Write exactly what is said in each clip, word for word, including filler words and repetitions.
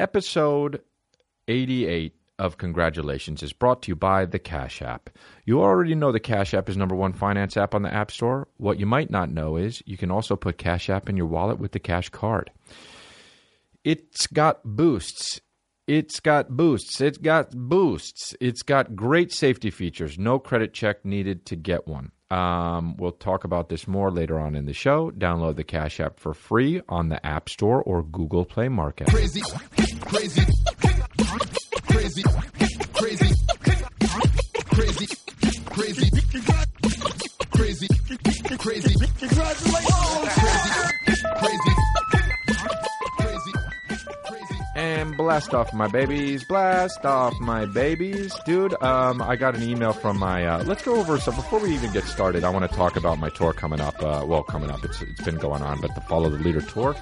Episode eighty-eight of Congratulations is brought to you by the Cash App. You already know the Cash App is number one finance app on the App Store. What you might not know is you can also put Cash App in your wallet with the Cash Card. It's got boosts. It's got boosts. It's got boosts. It's got great safety features. No credit check needed to get one. Um, we'll talk about this more later on in the show. Download the Cash App for free on the App Store or Google Play Market. Crazy, crazy, crazy, crazy, crazy, crazy, crazy, crazy. Congratulations. Crazy, crazy, crazy. And blast off my babies, blast off my babies. Dude, um, I got an email from my, uh, let's go over, so before we even get started, I want to talk about my tour coming up, uh, well, coming up, it's it's been going on, but the Follow the Leader tour.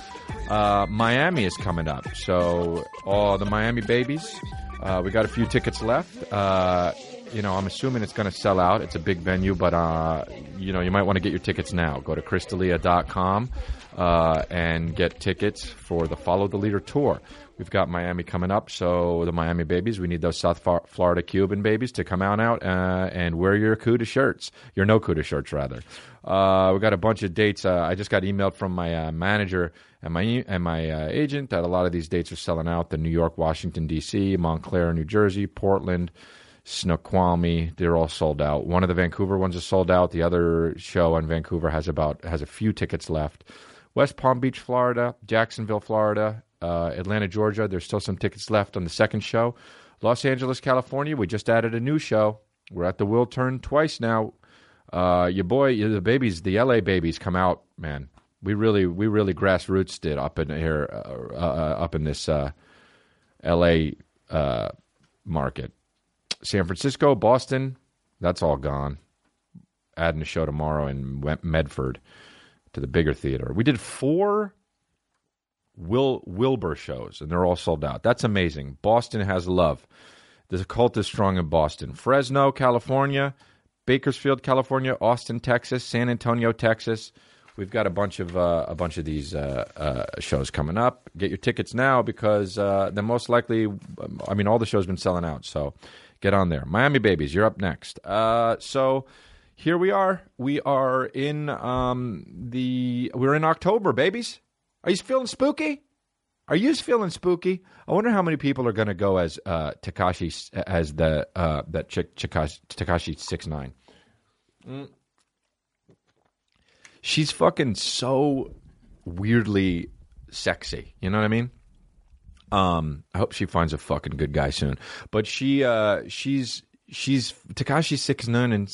Uh, Miami is coming up, so all the Miami babies, uh, we got a few tickets left. Uh, you know, I'm assuming it's going to sell out. It's a big venue, but, uh, you know, you might want to get your tickets now. Go to Chris Delia dot com uh, and get tickets for the Follow the Leader tour. We've got Miami coming up, so the Miami babies, we need those South Florida Cuban babies to come on out uh, and wear your CUDA shirts, your no CUDA shirts, rather. Uh, we got a bunch of dates. Uh, I just got emailed from my uh, manager and my and my uh, agent that a lot of these dates are selling out. The New York, Washington, D C, Montclair, New Jersey, Portland, Snoqualmie, they're all sold out. One of the Vancouver ones is sold out. The other show in Vancouver has about has a few tickets left. West Palm Beach, Florida, Jacksonville, Florida, Uh, Atlanta, Georgia, there's still some tickets left on the second show. Los Angeles, California, we just added a new show. We're at the Wiltern twice now. Uh, your boy, the babies, the L A babies come out, man. We really, we really grassroots did up in here, uh, uh, up in this uh, L A uh, market. San Francisco, Boston, that's all gone. Adding a show tomorrow in Medford to the bigger theater. We did four Will Wilbur shows, and they're all sold out. That's amazing. Boston has love. The cult is strong in Boston. Fresno, California, Bakersfield, California, Austin, Texas, San Antonio, Texas. We've got a bunch of uh, a bunch of these uh, uh, shows coming up. Get your tickets now because uh, they're most likely. I mean, all the shows been selling out, so get on there. Miami babies, you're up next. Uh, so. Here we are. We are in um, the. We're in October, babies. Are you feeling spooky? Are you feeling spooky? I wonder how many people are going to go as uh, Tekashi as the uh, that chick Tekashi six nine. Mm. She's fucking so weirdly sexy. You know what I mean? Um, I hope she finds a fucking good guy soon. But she uh, she's she's Tekashi six nine and.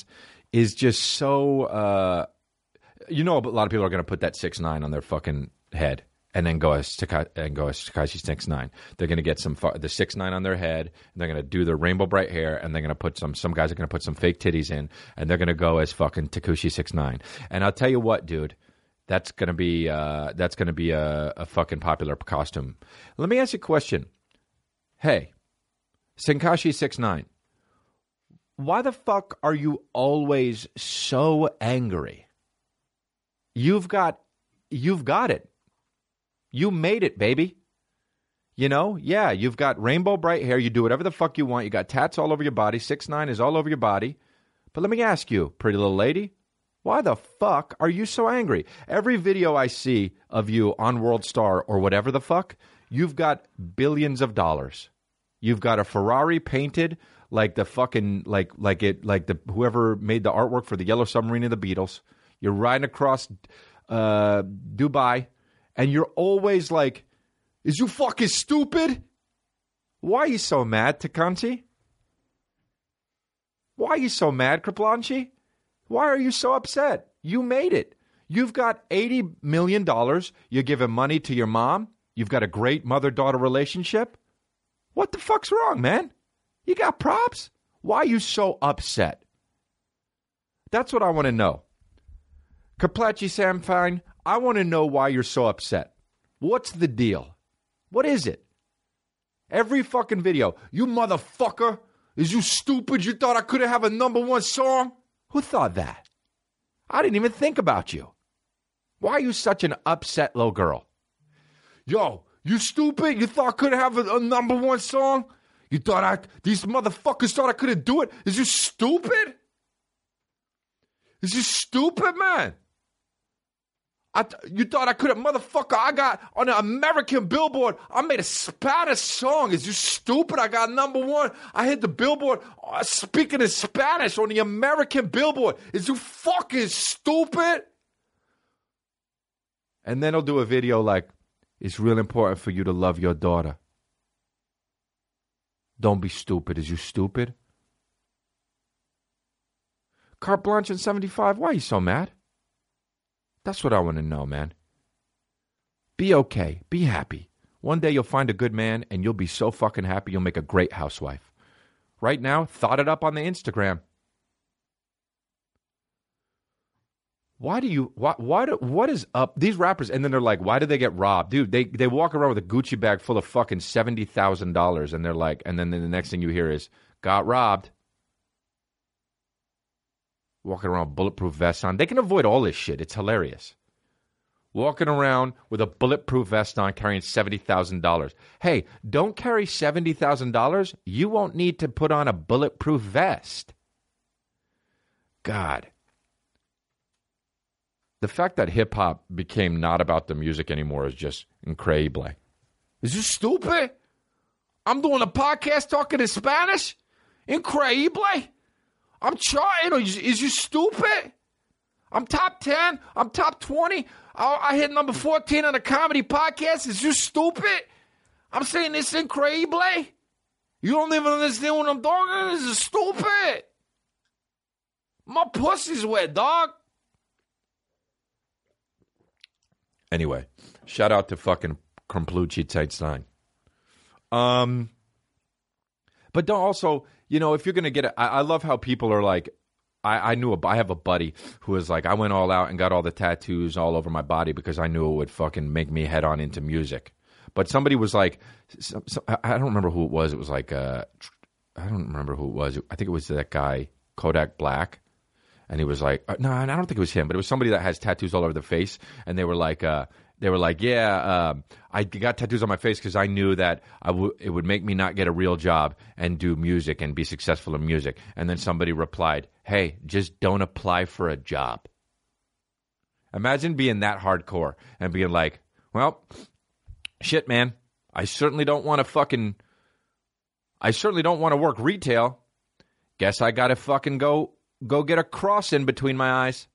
Is just so, uh, you know, a lot of people are going to put that six nine on their fucking head and then go as and go as Tekashi six nine. They're going to get some the six nine on their head, and they're going to do their rainbow bright hair, and they're going to put some some guys are going to put some fake titties in, and they're going to go as fucking Tekashi six nine. And I'll tell you what, dude, that's going to be uh, that's going to be a, a fucking popular costume. Let me ask you a question. Hey, Tekashi six nine. Why the fuck are you always so angry? You've got, you've got it. You made it, baby. You know, yeah, you've got rainbow bright hair. You do whatever the fuck you want. You got tats all over your body. six nine is all over your body. But let me ask you, pretty little lady, why the fuck are you so angry? Every video I see of you on World Star or whatever the fuck, you've got billions of dollars. You've got a Ferrari painted. Like the fucking, like, like it, like the, whoever made the artwork for the Yellow Submarine of the Beatles. You're riding across uh, Dubai and you're always like, is you fucking stupid? Why are you so mad, Tekanchi? Why are you so mad, Kriplanchi? Why are you so upset? You made it. You've got eighty million dollars. You're giving money to your mom. You've got a great mother-daughter relationship. What the fuck's wrong, man? You got props? Why are you so upset? That's what I want to know. Kaplachi Samfine, I want to know why you're so upset. What's the deal? What is it? Every fucking video, you motherfucker, is you stupid? You thought I could have a number one song? Who thought that? I didn't even think about you. Why are you such an upset little girl? Yo, You stupid? You thought I could have a, a number one song? You thought I, these motherfuckers thought I couldn't do it? Is you stupid? Is you stupid, man? I th- you thought I could have, motherfucker, I got on an American Billboard, I made a Spanish song. Is you stupid? I got number one. I hit the Billboard uh, speaking in Spanish on the American Billboard. Is you fucking stupid? And then they'll do a video like, it's real important for you to love your daughter. Don't be stupid. Is you stupid? Carte Blanche in seventy-five, why are you so mad? That's what I want to know, man. Be okay. Be happy. One day you'll find a good man and you'll be so fucking happy you'll make a great housewife. Right now, thought it up on the Instagram. Why do you, why, why do, what is up? These rappers, and then they're like, why do they get robbed? Dude, they, they walk around with a Gucci bag full of fucking seventy thousand dollars and they're like, and then the next thing you hear is, got robbed. Walking around with bulletproof vests on. They can avoid all this shit. It's hilarious. Walking around with a bulletproof vest on carrying seventy thousand dollars. Hey, don't carry seventy thousand dollars. You won't need to put on a bulletproof vest. God. The fact that hip-hop became not about the music anymore is just incredible. Is you stupid? I'm doing a podcast talking in Spanish? Incredible? I'm charting. Is, is you stupid? I'm top ten. I'm top twenty. I, I hit number fourteen on a comedy podcast. Is you stupid? I'm saying this incredible. You don't even understand what I'm talking. This is stupid. My pussy's wet, dog. Anyway, shout out to fucking Complucci Tight Um, But don't also... You know, if you're going to get it, I, I love how people are like, I, I knew, a, I have a buddy who was like, I went all out and got all the tattoos all over my body because I knew it would fucking make me head on into music. But somebody was like, some, some, I don't remember who it was. It was like, uh, I don't remember who it was. I think it was that guy, Kodak Black. And he was like, no, I don't think it was him, but it was somebody that has tattoos all over their face. And they were like, uh, They were like, yeah, uh, I got tattoos on my face because I knew that I w- it would make me not get a real job and do music and be successful in music. And then somebody replied, hey, just don't apply for a job. Imagine being that hardcore and being like, well, shit, man. I certainly don't want to fucking, I certainly don't want to work retail. Guess I got to fucking go, go get a cross in between my eyes.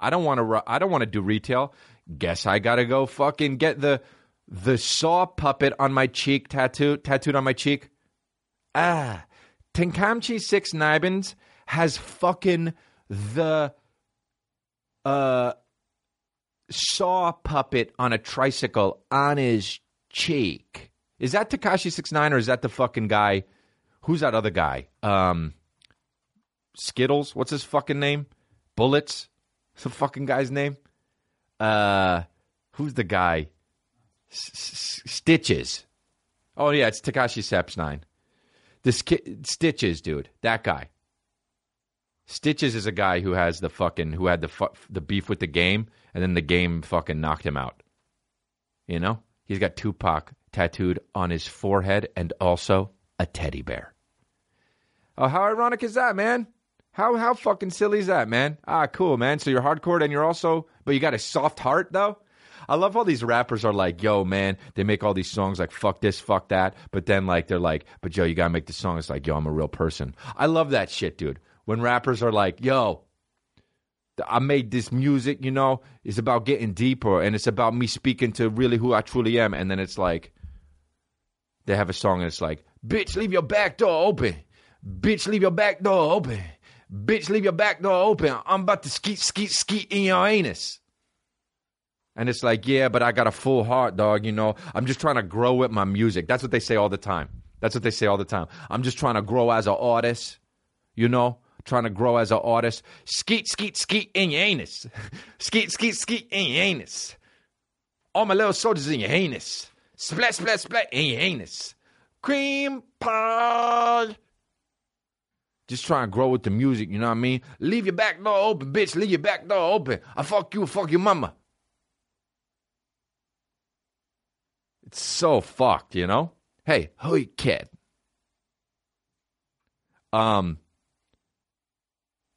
I don't want to, I don't want to do retail. Guess I gotta go fucking get the the saw puppet on my cheek tattoo tattooed on my cheek. Ah, Tekashi six nine ine has fucking the uh saw puppet on a tricycle on his cheek. Is that Tekashi six nine ine or is that the fucking guy? Who's that other guy? Um, Skittles. What's his fucking name? Bullets. What's the fucking guy's name? Uh, who's the guy? Stitches. Oh, yeah, it's Tekashi six nine ine. This kid, Stitches, dude. That guy. Stitches is a guy who has the fucking, who had the fu- the beef with the game, and then the game fucking knocked him out. You know? He's got Tupac tattooed on his forehead and also a teddy bear. Oh, how ironic is that, man? How how fucking silly is that, man? Ah, cool, man. So you're hardcore and you're also... But you got a soft heart, though? I love how these rappers are like, yo, man, they make all these songs like, fuck this, fuck that. But then, like, they're like, but, yo, you got to make the song. It's like, yo, I'm a real person. I love that shit, dude. When rappers are like, yo, I made this music, you know? It's about getting deeper. And it's about me speaking to really who I truly am. And then it's like, they have a song and it's like, bitch, leave your back door open. Bitch, leave your back door open. Bitch, leave your back door open. I'm about to skeet, skeet, skeet in your anus. And it's like, yeah, but I got a full heart, dog. You know, I'm just trying to grow with my music. That's what they say all the time. That's what they say all the time. I'm just trying to grow as an artist. You know, trying to grow as an artist. Skeet, skeet, skeet in your anus. Skeet, skeet, skeet in your anus. All my little soldiers in your anus. Splat, splat, splat in your anus. Cream pie. Just try and grow with the music, you know what I mean? Leave your back door open, bitch. Leave your back door open. I fuck you, fuck your mama. It's so fucked, you know? Hey, hey, kid. Um,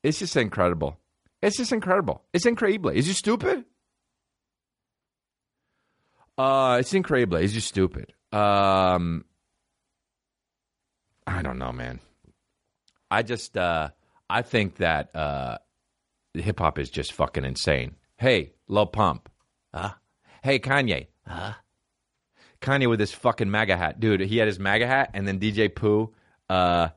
it's just incredible. It's just incredible. It's incredible. Is you stupid? Uh, it's incredible. It's just stupid. Um, I don't know, man. I just, uh, I think that uh, hip hop is just fucking insane. Hey, Lil Pump. Huh? Hey, Kanye. Huh? Kanye with his fucking MAGA hat. Dude, he had his MAGA hat, and then D J Pooh uh,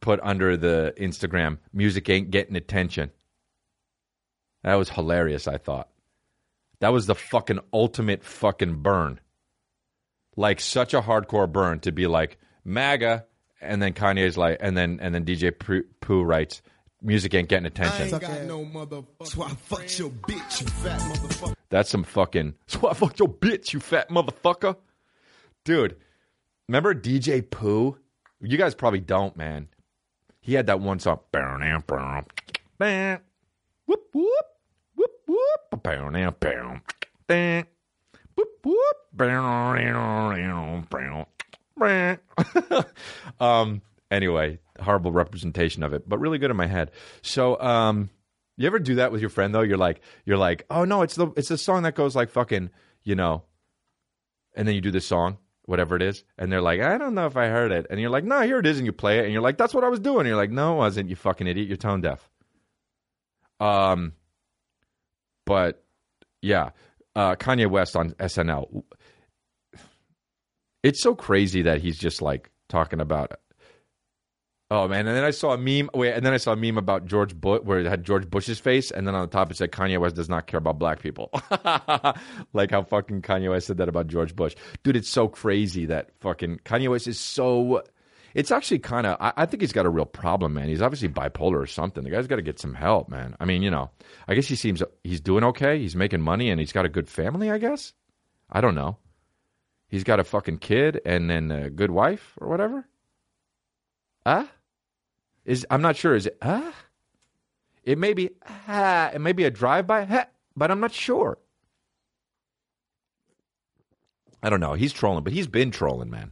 put under the Instagram, music ain't getting attention. That was hilarious, I thought. That was the fucking ultimate fucking burn. Like, such a hardcore burn to be like, MAGA, and then Kanye's like, and then and then D J Pooh writes, music ain't getting attention. I ain't got no motherfucker, so I fucked your bitch, you fat motherfucker. That's some fucking, so I fucked your bitch, you fat motherfucker. Dude, remember D J Pooh? You guys probably don't, man. He had that one song. Whoop, whoop, whoop, whoop, bam, bam, bam, whoop, whoop, bam, bam, bam, um, anyway, horrible representation of it, but really good in my head. So, um, you ever do that with your friend though? You're like, you're like, oh no, it's the it's the song that goes like fucking, you know, and then you do this song, whatever it is, and they're like, I don't know if I heard it, and you're like, no, here it is, and you play it, and you're like, that's what I was doing. And you're like, no, it wasn't, you fucking idiot, you're tone deaf. Um, but yeah, uh, Kanye West on S N L. It's so crazy that he's just like talking about it. Oh man! And then I saw a meme. Wait, and then I saw a meme about George Bush, where it had George Bush's face, and then on the top it said Kanye West does not care about black people. Like how fucking Kanye West said that about George Bush, dude. It's so crazy that fucking Kanye West is so. It's actually kind of, I, I think he's got a real problem, man. He's obviously bipolar or something. The guy's got to get some help, man. I mean, you know, I guess he seems, he's doing okay. He's making money and he's got a good family, I guess. I don't know. He's got a fucking kid and then a good wife or whatever. Huh? Is, I'm not sure. Is it, huh? It may be, huh? It may be a drive-by, huh? But I'm not sure. I don't know. He's trolling, but he's been trolling, man.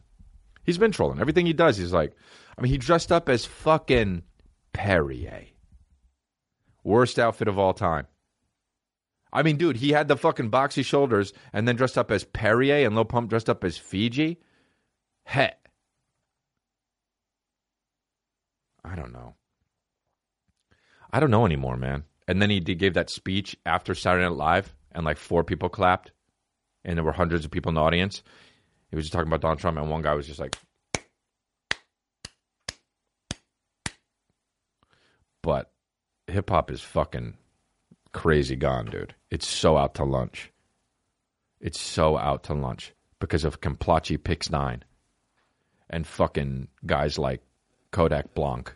He's been trolling. Everything he does, he's like, I mean, he dressed up as fucking Perrier. Worst outfit of all time. I mean, dude, he had the fucking boxy shoulders and then dressed up as Perrier, and Lil Pump dressed up as Fiji. Heh. I don't know. I don't know anymore, man. And then he did, gave that speech after Saturday Night Live, and like four people clapped, and there were hundreds of people in the audience. He was just talking about Donald Trump, and one guy was just like... But hip-hop is fucking crazy gone, dude. It's so out to lunch. It's so out to lunch because of Complachi six nine and fucking guys like Kodak Blanc.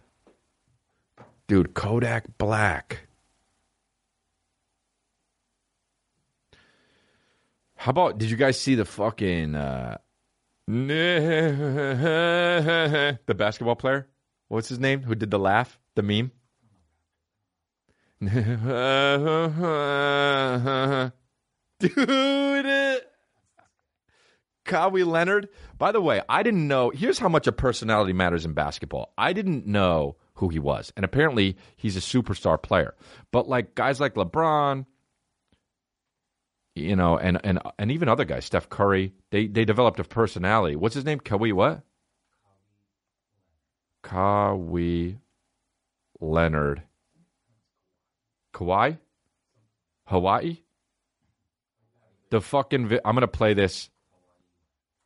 Dude, Kodak Black. How about... Did you guys see the fucking... Uh, the basketball player? What's his name? Who did the laugh? The meme? Dude. Kawhi Leonard. By the way, I didn't know... Here's how much a personality matters in basketball. I didn't know who he was. And apparently, he's a superstar player. But like guys like LeBron... You know, and, and and even other guys, Steph Curry, they they developed a personality. What's his name? Kawhi what? Kawhi Leonard. Kawhi? Hawaii? The fucking... Vi- I'm going to play this.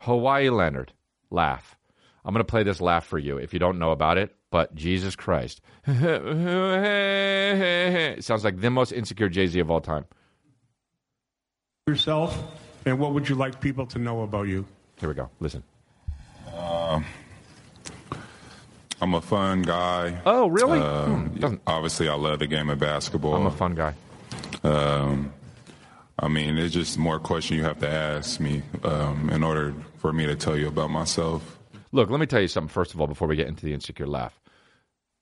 Kawhi Leonard. Laugh. I'm going to play this laugh for you if you don't know about it, but Jesus Christ. It sounds like the most insecure Jay-Z of all time. Yourself, and what would you like people to know about you? Here we go. Listen. Uh, I'm a fun guy. Oh, really? Um, hmm. Obviously, I love the game of basketball. I'm a fun guy. Um, I mean, it's just more question you have to ask me um, in order for me to tell you about myself. Look, let me tell you something, first of all, before we get into the insecure laugh.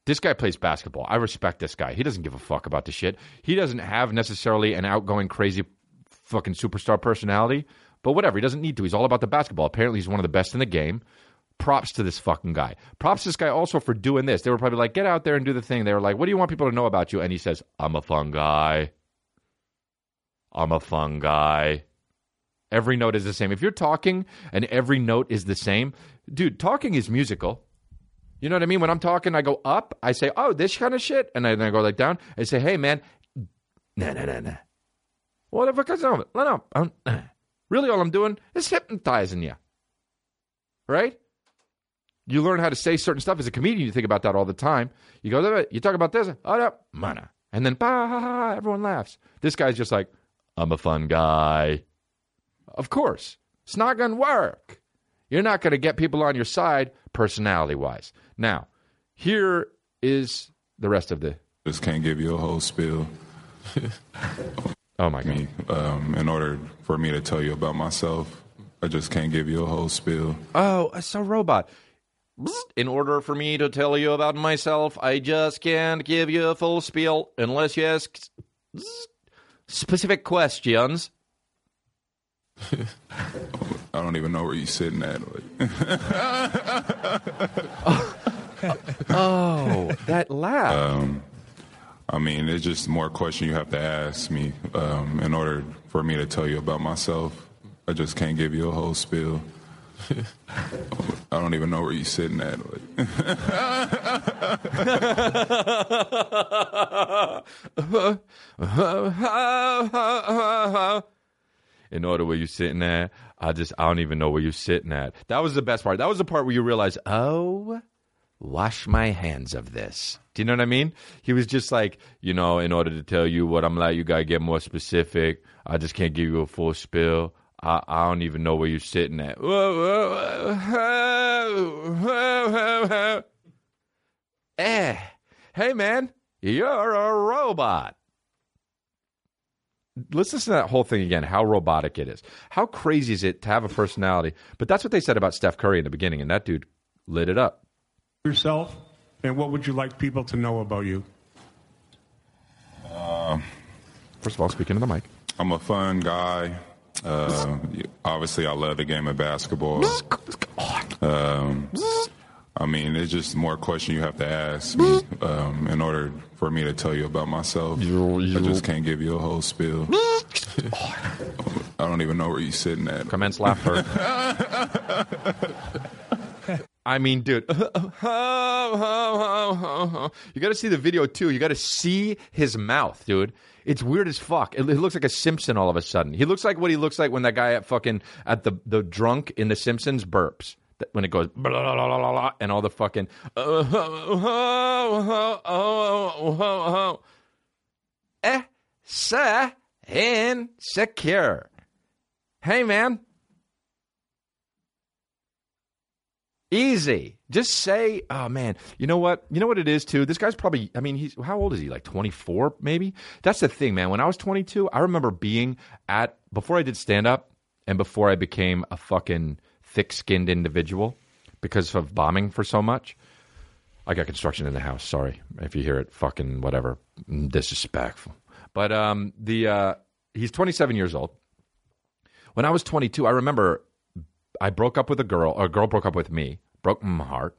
This guy plays basketball. I respect this guy. He doesn't give a fuck about the shit. He doesn't have necessarily an outgoing, crazy fucking superstar personality, But whatever, he doesn't need to. He's all about the basketball. Apparently, he's one of the best in the game. Props to this fucking guy. Props to this guy also for doing this. They were probably like, get out there and do the thing. They were like, what do you want people to know about you? And he says, I'm a fun guy. I'm a fun guy. Every note is the same. If you're talking and every note is the same, dude, talking is musical. You know what I mean? When I'm talking, I go up. I say, oh, this kind of shit. And I, then I go like down. I say, hey, man. Nah, nah, nah, nah. What the fuck is on it? No, no. Really, all I'm doing is hypnotizing you. Right? You learn how to say certain stuff. As a comedian, you think about that all the time. You go, you talk about this. Oh, no. Mana. And then, bah, ha, ha, everyone laughs. This guy's just like, I'm a fun guy. Of course. It's not going to work. You're not going to get people on your side personality-wise. Now, here is the rest of the... Just can't give you a whole spiel. Oh, my God. Me, um, in order for me to tell you about myself, I just can't give you a whole spiel. Oh, it's a robot. In order for me to tell you about myself, I just can't give you a full spiel unless you ask specific questions. I don't even know where you're sitting at. oh, oh, that laugh. Um, I mean, it's just more question you have to ask me um, in order for me to tell you about myself. I just can't give you a whole spiel. I don't even know where you're sitting at. In order where you're sitting at, I just, I don't even know where you're sitting at. That was the best part. That was the part where you realize, oh, wash my hands of this. Do you know what I mean? He was just like, you know, in order to tell you what I'm like, you got to get more specific. I just can't give you a full spill. I, I don't even know where you're sitting at. Eh, hey, man, you're a robot. Let's listen to that whole thing again, how robotic it is. How crazy is it to have a personality? But that's what they said about Steph Curry in the beginning, and that dude lit it up. Yourself, and what would you like people to know about you? Uh, First of all, speaking to the mic. I'm a fun guy. Uh, obviously, I love the game of basketball. Um, I mean, it's just more question you have to ask me um, in order for me to tell you about myself. You, you. I just can't give you a whole spiel. I don't even know where you're sitting at. Commence laughter. I mean, dude, you got to see the video, too. You got to see his mouth, dude. It's weird as fuck. It, it looks like a Simpson all of a sudden. He looks like what he looks like when that guy at fucking at the, the drunk in The Simpsons burps. When it goes blah, blah, blah, blah, blah, and all the fucking oh, oh, oh, oh, oh, oh, eh, sir, insecure. Hey, man. Easy. Just say, oh, man, you know what? You know what it is, too? This guy's probably, I mean, he's how old is he? Like twenty-four, maybe? That's the thing, man. When I was twenty-two, I remember being at, before I did stand-up and before I became a fucking thick-skinned individual because of bombing for so much. I got construction in the house. Sorry if you hear it fucking whatever. Disrespectful. But um, the uh, he's twenty-seven years old. When I was twenty-two, I remember... I broke up with a girl, or a girl broke up with me, broke my heart.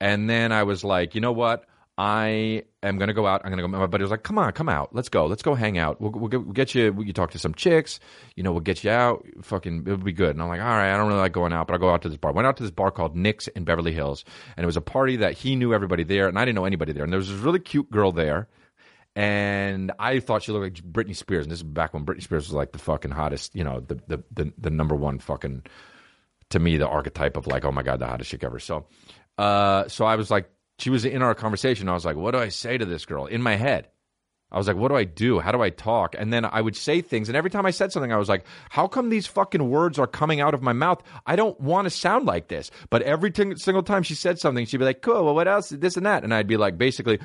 And then I was like, you know what? I am going to go out. I'm going to go. My buddy was like, come on, come out. Let's go. Let's go hang out. We'll, we'll, get, we'll get you. We can talk to some chicks. You know, we'll get you out. Fucking, it'll be good. And I'm like, all right, I don't really like going out, but I'll go out to this bar. Went out to this bar called Nick's in Beverly Hills. And it was a party that he knew everybody there, and I didn't know anybody there. And there was this really cute girl there. And I thought she looked like Britney Spears. And this is back when Britney Spears was like the fucking hottest, you know, the the the, the number one fucking... to me, the archetype of like, oh my God, the hottest chick ever. So, uh, so I was like, she was in our conversation. I was like, what do I say to this girl? In my head, I was like, what do I do? How do I talk? And then I would say things. And every time I said something, I was like, how come these fucking words are coming out of my mouth? I don't want to sound like this. But every t- single time she said something, she'd be like, cool, well, what else? This and that. And I'd be like, basically,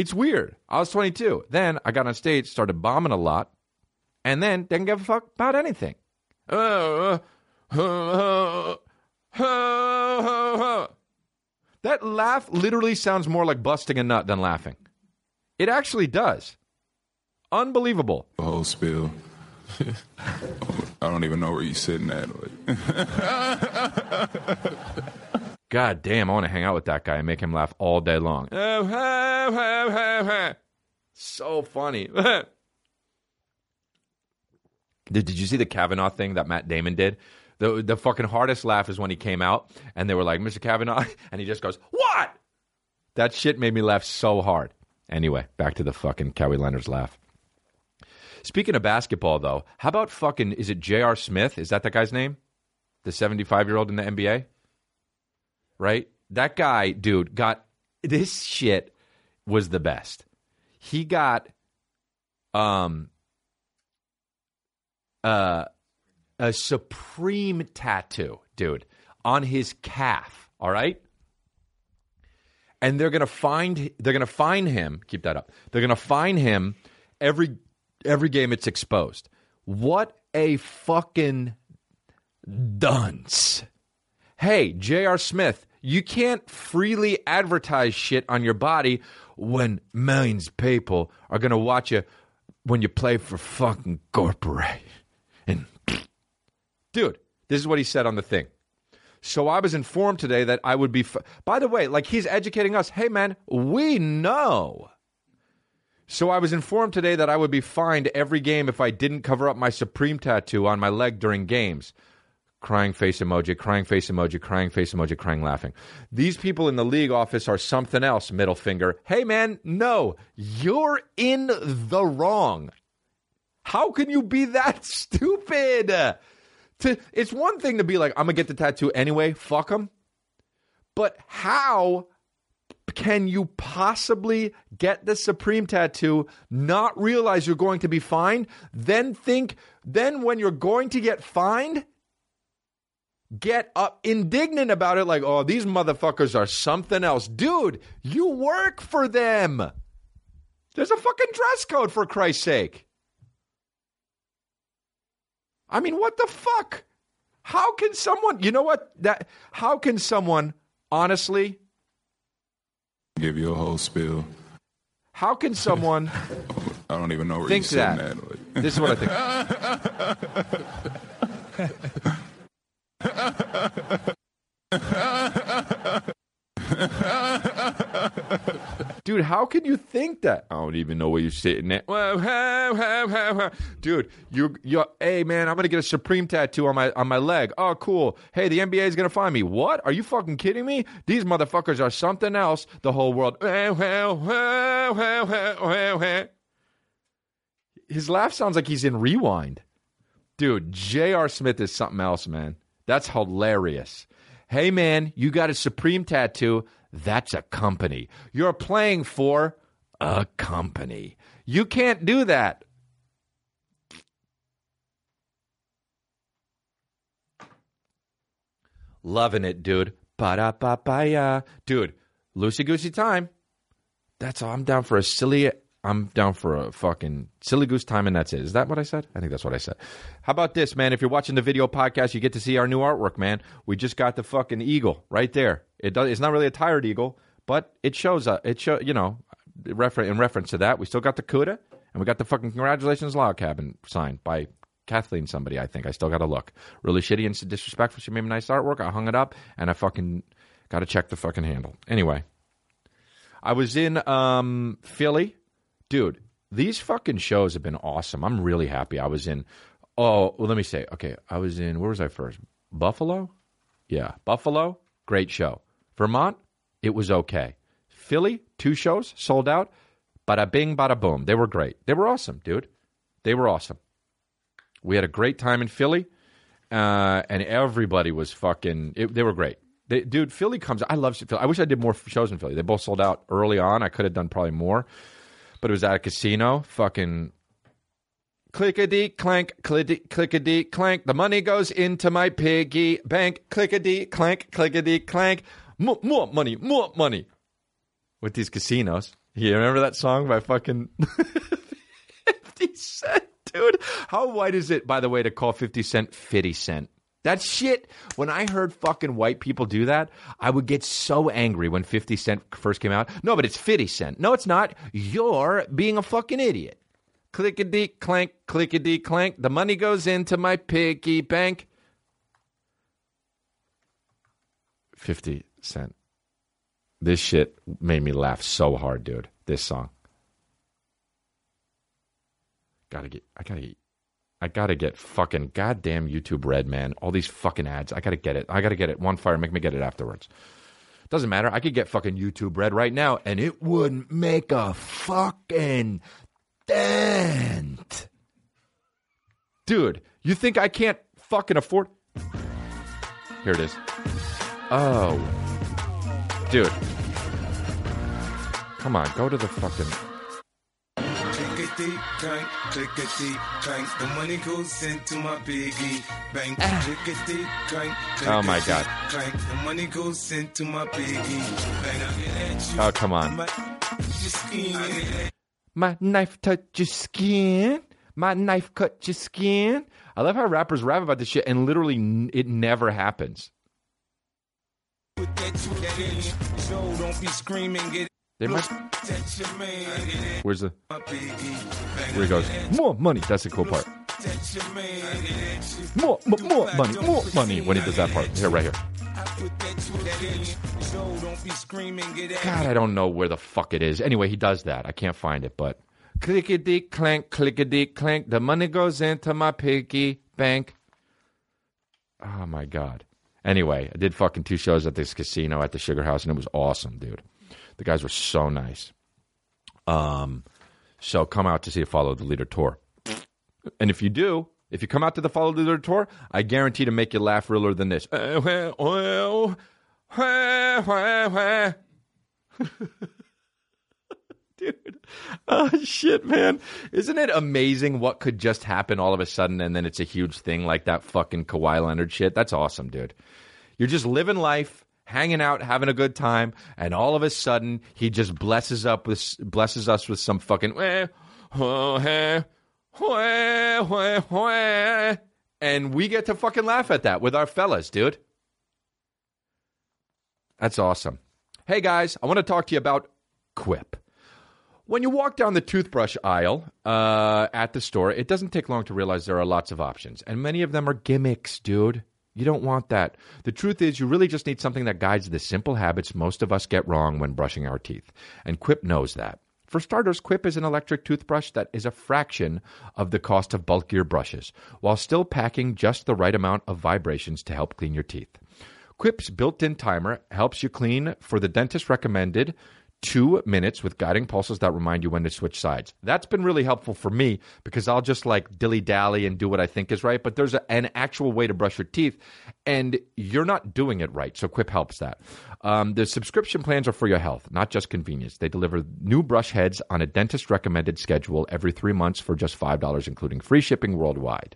it's weird. I was twenty-two. Then I got on stage, started bombing a lot. And then didn't give a fuck about anything. Uh, uh, uh, uh, uh. That laugh literally sounds more like busting a nut than laughing. It actually does. Unbelievable. The whole spiel. I don't even know where you're sitting at. God damn, I want to hang out with that guy and make him laugh all day long. So funny. Did, did you see the Kavanaugh thing that Matt Damon did? The, the fucking hardest laugh is when he came out and they were like, Mister Kavanaugh, and he just goes, what? That shit made me laugh so hard. Anyway, back to the fucking Kawhi Leonard's laugh. Speaking of basketball, though, how about fucking, is it J R. Smith? Is that that guy's name? The seventy-five-year-old in the N B A? Right? That guy, dude, got, this shit was the best. He got um, uh, a Supreme tattoo, dude, on his calf, all right? And they're going to find, they're going to fine him, keep that up, they're going to fine him every Every game it's exposed. What a fucking dunce. Hey, J R. Smith, you can't freely advertise shit on your body when millions of people are going to watch you when you play for fucking corporate. And dude, this is what he said on the thing. So I was informed today that I would be... F- By the way, like he's educating us. Hey, man, we know... So I was informed today that I would be fined every game if I didn't cover up my Supreme tattoo on my leg during games. Crying face emoji, crying face emoji, crying face emoji, crying laughing. These people in the league office are something else, middle finger. Hey, man, no, you're in the wrong. How can you be that stupid? To, it's one thing to be like, I'm going to get the tattoo anyway, fuck them. But how... can you possibly get the Supreme tattoo, not realize you're going to be fined, then think, then when you're going to get fined, get up indignant about it like, oh, these motherfuckers are something else. Dude, you work for them. There's a fucking dress code, for Christ's sake. I mean, what the fuck? How can someone, you know what, that? How can someone, honestly... give you a whole spiel. How can someone I don't even know where you're sitting at. This is what I think. Dude, how can you think that? I don't even know where you're sitting at. Dude, you you hey man, I'm gonna get a Supreme tattoo on my on my leg. Oh, cool. Hey, the N B A is gonna find me. What? Are you fucking kidding me? These motherfuckers are something else. The whole world. His laugh sounds like he's in Rewind. Dude, J R. Smith is something else, man. That's hilarious. Hey man, you got a Supreme tattoo. That's a company. You're playing for a company. You can't do that. Loving it, dude. Ba-da-ba-ba-ya. Dude, loosey-goosey time. That's all. I'm down for a silly... I'm down for a fucking silly goose time, and that's it. Is that what I said? I think that's what I said. How about this, man? If you're watching the video podcast, you get to see our new artwork, man. We just got the fucking eagle right there. It does, it's not really a tired eagle, but it shows up. It show, you know, refer, in reference to that, we still got the C U D A, and we got the fucking Congratulations Log Cabin signed by Kathleen somebody, I think. I still got to look. Really shitty and disrespectful. She made a nice artwork. I hung it up, and I fucking got to check the fucking handle. Anyway, I was in um, Philly. Dude, these fucking shows have been awesome. I'm really happy. I was in, oh, well, let me say, okay, I was in, where was I first? Buffalo? Yeah, Buffalo, great show. Vermont, it was okay. Philly, two shows, sold out. Bada bing, bada boom. They were great. They were awesome, dude. They were awesome. We had a great time in Philly, uh, and everybody was fucking, it, they were great. They, dude, Philly comes, I love Philly. I wish I did more shows in Philly. They both sold out early on. I could have done probably more. But it was at a casino, fucking clickety-clank, clickety-clank. The money goes into my piggy bank, clickety-clank, clickety-clank. More, more money, more money. With these casinos. You remember that song by fucking fifty cent, dude? How white is it, by the way, to call fifty cent fifty cent? That shit, when I heard fucking white people do that, I would get so angry when fifty cent first came out. No, but it's fifty cent. No, it's not. You're being a fucking idiot. Clickety clank, clickety clank. The money goes into my piggy bank. fifty cent. This shit made me laugh so hard, dude. This song. Gotta get, I gotta get, I gotta get fucking goddamn YouTube Red, man. All these fucking ads. I gotta get it. I gotta get it. One fire, make me get it afterwards. Doesn't matter. I could get fucking YouTube Red right now, and it wouldn't make a fucking dent. Dude, you think I can't fucking afford? Here it is. Oh. Dude. Come on, go to the fucking... Clickety clank, clickety clank. The money goes into my piggy bank. Clickety clank, clickety oh my God. Clank. The money goes into my piggy bank. Oh come on. My knife touch your skin. My knife cut your skin. I love how rappers rap about this shit and literally n- it never happens. Don't be screaming. Get They might... Where's the... Where it goes. More money. That's the cool part. More, more, more money. More money when he does that part. Here, right here. God, I don't know where the fuck it is. Anyway, he does that. I can't find it, but... Clickety clank, clickety clank. The money goes into my piggy bank. Oh, my God. Anyway, I did fucking two shows at this casino at the Sugar House, and it was awesome, dude. The guys were so nice. Um, so come out to see the Follow the Leader tour. And if you do, if you come out to the Follow the Leader tour, I guarantee to make you laugh realer than this. Dude. Oh, shit, man. Isn't it amazing what could just happen all of a sudden and then it's a huge thing like that fucking Kawhi Leonard shit? That's awesome, dude. You're just living life. Hanging out, having a good time, and all of a sudden he just blesses up with blesses us with some fucking wah, wah, wah, wah, wah, wah, and we get to fucking laugh at that with our fellas, dude. That's awesome. Hey guys, I want to talk to you about Quip. When you walk down the toothbrush aisle uh, at the store, it doesn't take long to realize there are lots of options, and many of them are gimmicks, dude. You don't want that. The truth is you really just need something that guides the simple habits most of us get wrong when brushing our teeth. And Quip knows that. For starters, Quip is an electric toothbrush that is a fraction of the cost of bulkier brushes, while still packing just the right amount of vibrations to help clean your teeth. Quip's built-in timer helps you clean for the dentist recommended two minutes with guiding pulses that remind you when to switch sides. That's been really helpful for me because I'll just like dilly-dally and do what I think is right, but there's a, an actual way to brush your teeth and you're not doing it right, so Quip helps that. Um, the subscription plans are for your health, not just convenience. They deliver new brush heads on a dentist-recommended schedule every three months for just five dollars, including free shipping worldwide.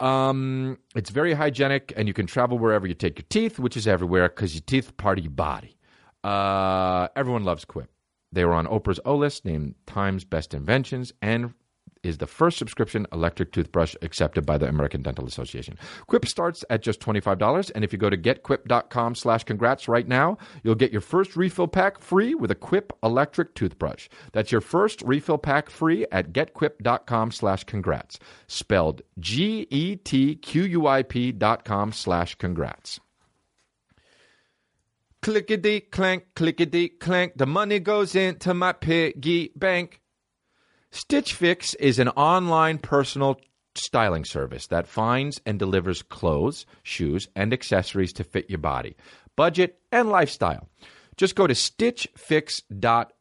Um, it's very hygienic and you can travel wherever you take your teeth, which is everywhere because your teeth are part of your body. Uh, everyone loves Quip. They were on Oprah's O List, named Time's Best Inventions, and is the first subscription electric toothbrush accepted by the American Dental Association. Quip starts at just twenty-five dollars, and if you go to getquip.com slash congrats right now, you'll get your first refill pack free with a Quip electric toothbrush. That's your first refill pack free at getquip.com slash congrats, spelled G-E-T-Q-U-I-P dot com slash congrats. Clickety clank, clickety clank. The money goes into my piggy bank. Stitch Fix is an online personal styling service that finds and delivers clothes, shoes, and accessories to fit your body, budget, and lifestyle. Just go to stitchfix.com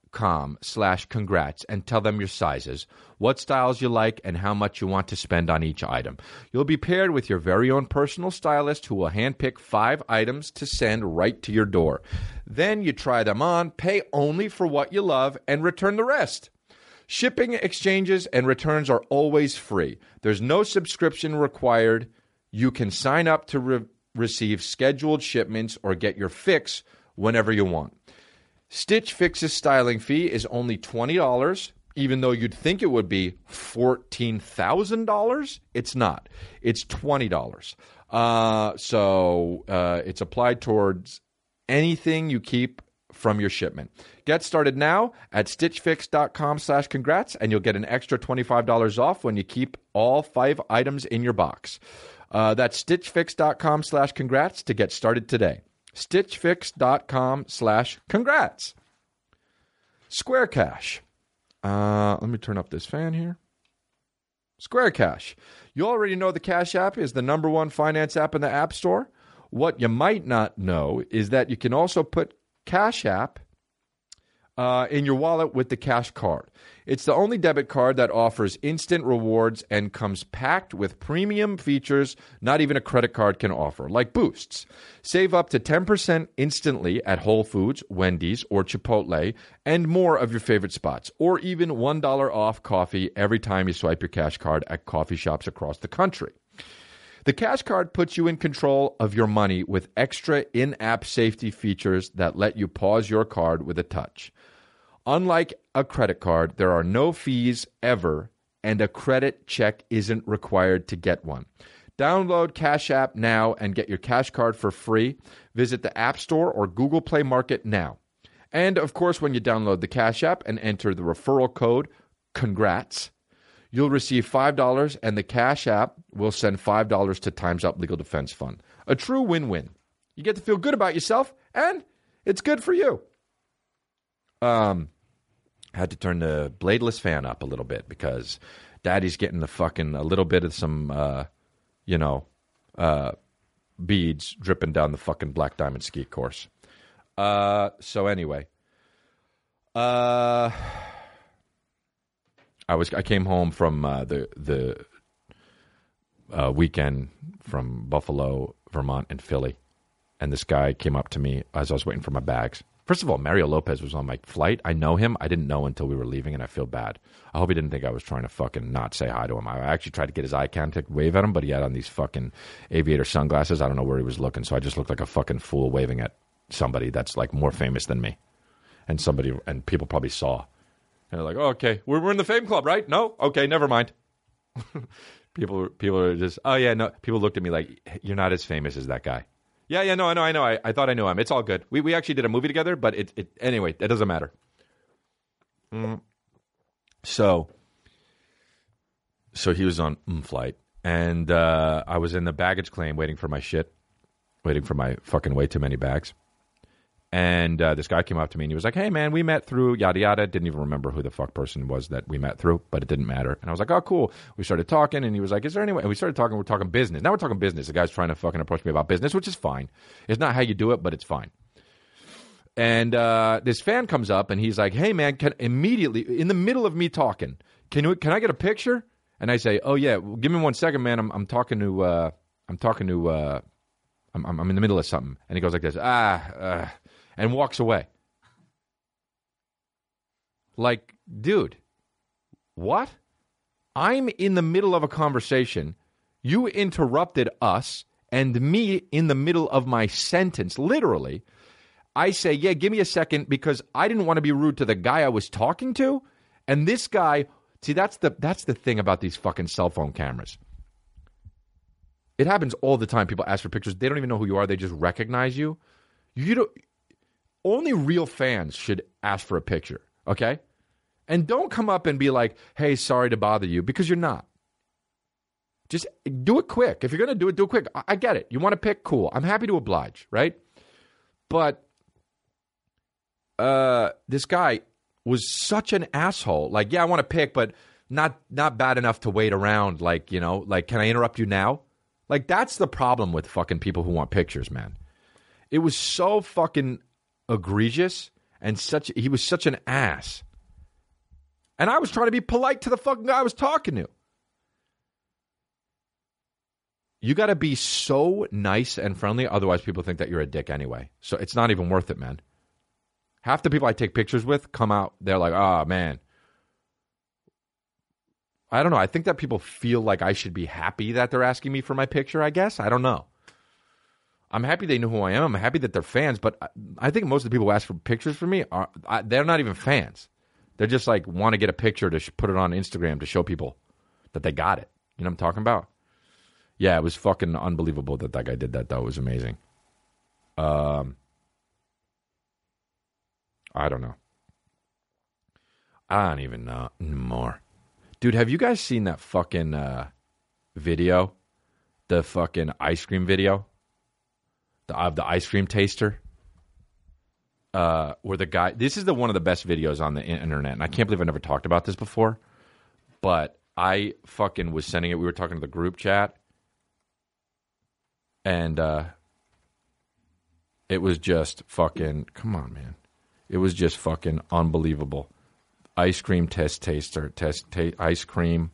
slash congrats and tell them your sizes, what styles you like, and how much you want to spend on each item. You'll be paired with your very own personal stylist who will handpick five items to send right to your door. Then you try them on, pay only for what you love, and return the rest. Shipping, exchanges, and returns are always free. There's no subscription required. You can sign up to re- receive scheduled shipments or get your fix whenever you want. Stitch Fix's styling fee is only twenty dollars. Even though you'd think it would be fourteen thousand dollars, it's not. It's twenty dollars. Uh, so uh, it's applied towards anything you keep from your shipment. Get started now at stitch fix dot com slash congrats, and you'll get an extra twenty-five dollars off when you keep all five items in your box. Uh, that's stitch fix dot com slash congrats to get started today. stitch fix dot com slash congrats. Square Cash. Uh, let me turn up this fan here. Square Cash. You already know the Cash App is the number one finance app in the App Store. What you might not know is that you can also put Cash App uh, in your wallet with the Cash Card. It's the only debit card that offers instant rewards and comes packed with premium features not even a credit card can offer, like boosts. Save up to ten percent instantly at Whole Foods, Wendy's, or Chipotle, and more of your favorite spots, or even one dollar off coffee every time you swipe your Cash Card at coffee shops across the country. The Cash Card puts you in control of your money with extra in-app safety features that let you pause your card with a touch. Unlike a credit card, there are no fees ever, and a credit check isn't required to get one. Download Cash App now and get your Cash Card for free. Visit the App Store or Google Play Market now. And, of course, when you download the Cash App and enter the referral code, congrats, you'll receive five dollars, and the Cash App will send five dollars to Time's Up Legal Defense Fund. A true win-win. You get to feel good about yourself, and it's good for you. Um, had to turn the bladeless fan up a little bit because Daddy's getting the fucking a little bit of some, uh, you know, uh, beads dripping down the fucking Black Diamond ski course. Uh, so anyway, uh... I was I came home from uh, the the uh, weekend from Buffalo, Vermont, and Philly, and this guy came up to me as I was waiting for my bags. First of all, Mario Lopez was on my flight. I know him. I didn't know until we were leaving, and I feel bad. I hope he didn't think I was trying to fucking not say hi to him. I actually tried to get his eye contact, wave at him, but he had on these fucking aviator sunglasses. I don't know where he was looking, so I just looked like a fucking fool waving at somebody that's like more famous than me, and somebody and people probably saw. And they're like, oh, okay, we're, we're in the fame club, right? No? Okay, never mind. people people are just, oh, yeah, no. People looked at me like, you're not as famous as that guy. Yeah, yeah, no, I know, I know. I, I thought I knew him. It's all good. We we actually did a movie together, but it, it anyway, it doesn't matter. Mm. So, so he was on mm, flight, and uh, I was in the baggage claim waiting for my shit, waiting for my fucking way too many bags. And uh, this guy came up to me and he was like, hey, man, we met through yada, yada. Didn't even remember who the fuck person was that we met through, but it didn't matter. And I was like, oh, cool. We started talking and he was like, is there any way? And we started talking. We're talking business. Now we're talking business. The guy's trying to fucking approach me about business, which is fine. It's not how you do it, but it's fine. And uh, this fan comes up and he's like, hey, man, can immediately in the middle of me talking, can you, can I get a picture? And I say, oh, yeah, well, give me one second, man. I'm, I'm talking to uh, I'm talking to uh, I'm, I'm in the middle of something. And he goes like this. Ah, uh. And walks away. Like, dude, what? I'm in the middle of a conversation. You interrupted us and me in the middle of my sentence, literally. I say, yeah, give me a second because I didn't want to be rude to the guy I was talking to. And this guy, see, that's the that's the thing about these fucking cell phone cameras. It happens all the time. People ask for pictures. They don't even know who you are. They just recognize you. You don't... Only real fans should ask for a picture, okay? And don't come up and be like, hey, sorry to bother you, because you're not. Just do it quick. If you're going to do it, do it quick. I-, I get it. You want to pick? Cool. I'm happy to oblige, right? But uh, this guy was such an asshole. Like, yeah, I want to pick, but not not bad enough to wait around. Like, you know, like, can I interrupt you now? Like, that's the problem with fucking people who want pictures, man. It was so fucking... egregious and such he was such an ass. And I was trying to be polite to the fucking guy I was talking to. You got to be so nice and friendly, otherwise people think that you're a dick anyway. So it's not even worth it, man. Half the people I take pictures with come out, they're like, "Oh, man." I don't know. I think that people feel like I should be happy that they're asking me for my picture, I guess. I don't know. I'm happy they know who I am. I'm happy that they're fans, but I think most of the people who ask for pictures from me, are I, they're not even fans. They're just like want to get a picture to sh- put it on Instagram to show people that they got it. You know what I'm talking about? Yeah, it was fucking unbelievable that that guy did that, though. It was amazing. Um, I don't know. I don't even know anymore. Dude, have you guys seen that fucking uh, video? The fucking ice cream video? The, of the ice cream taster? Uh, where the guy... This is the one of the best videos on the internet, and I can't believe I never talked about this before. But I fucking was sending it. We were talking to the group chat. And uh, it was just fucking... Come on, man. It was just fucking unbelievable. Ice cream test taster. test ta- Ice cream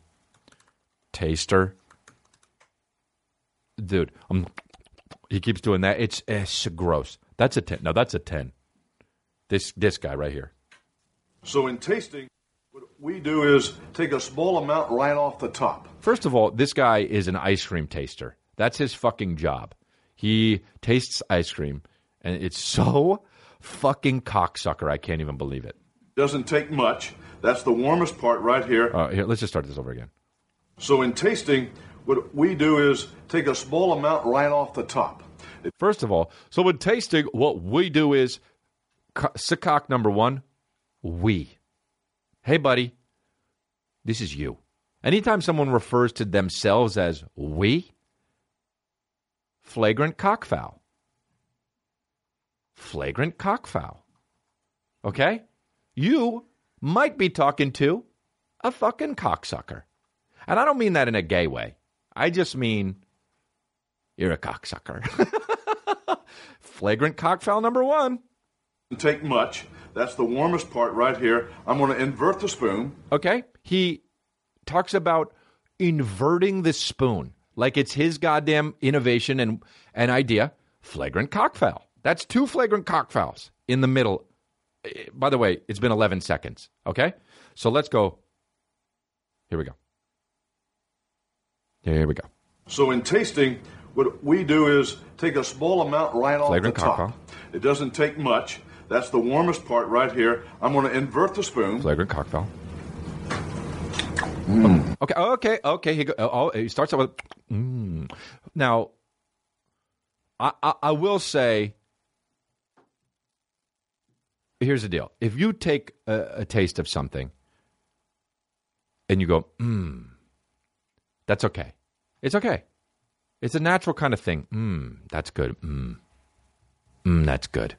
taster. Dude, I'm, he keeps doing that. It's, it's gross. That's a ten. No, that's a ten. This this guy right here. So in tasting, what we do is take a small amount right off the top. First of all, this guy is an ice cream taster. That's his fucking job. He tastes ice cream, and it's so fucking cocksucker. I can't even believe it. Doesn't take much. That's the warmest part right here. Uh, here, let's just start this over again. So in tasting, what we do is take a small amount right off the top. First of all, so in tasting, what we do is... Sikok number one, we. Hey, buddy, this is you. Anytime someone refers to themselves as we, flagrant cockfoul. Flagrant cockfoul. Okay? You might be talking to a fucking cocksucker. And I don't mean that in a gay way. I just mean you're a cocksucker. Flagrant cockfoul number one. Take much. That's the warmest part right here. I'm going to invert the spoon. Okay. He talks about inverting the spoon like it's his goddamn innovation and, and idea. Flagrant cockfoul. That's two flagrant cockfouls in the middle. By the way, it's been eleven seconds. Okay. So let's go. Here we go. Here we go. So in tasting, what we do is take a small amount right off the top. It doesn't take much. That's the warmest part right here. I'm going to invert the spoon. Flagrant cockfoul. Mm. Okay, okay, okay. He go, oh, he starts out with mm. Now, I, I, I will say, here's the deal. If you take a, a taste of something and you go, mm, that's okay. It's okay. It's a natural kind of thing. Mm, that's good. Mm, mm, that's good.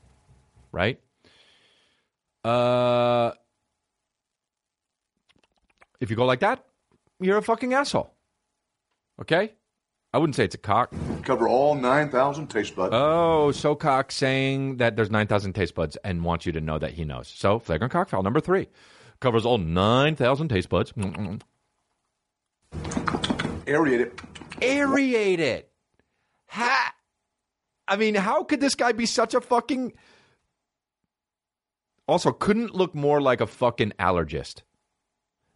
Right? Uh, if you go like that, you're a fucking asshole. Okay? I wouldn't say it's a cock. Cover all nine thousand taste buds. Oh, so cock saying that there's nine thousand taste buds and wants you to know that he knows. So, flagrant cockfoul number three. Covers all nine thousand taste buds. Mm-mm. Aerate it. Aerate it. Ha! I mean, how could this guy be such a fucking... Also, couldn't look more like a fucking allergist.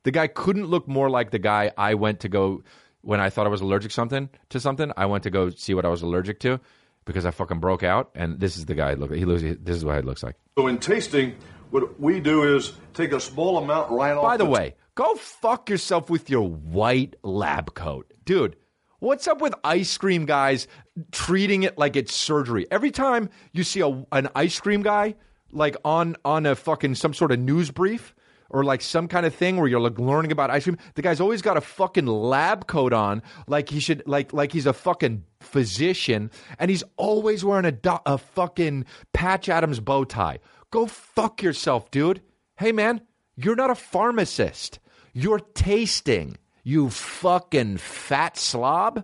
The guy couldn't look more like the guy I went to go... When I thought I was allergic something to something, I went to go see what I was allergic to because I fucking broke out, and this is the guy. Look, he looks. This is what he looks like. So in tasting, what we do is take a small amount right off... By the way, go fuck yourself with your white lab coat. Dude, what's up with ice cream guys treating it like it's surgery? Every time you see a, an ice cream guy... Like on on a fucking some sort of news brief or like some kind of thing where you're like learning about ice cream. The guy's always got a fucking lab coat on, like he should, like like he's a fucking physician, and he's always wearing a do- a fucking Patch Adams bow tie. Go fuck yourself, dude. Hey man, you're not a pharmacist. You're tasting, you fucking fat slob.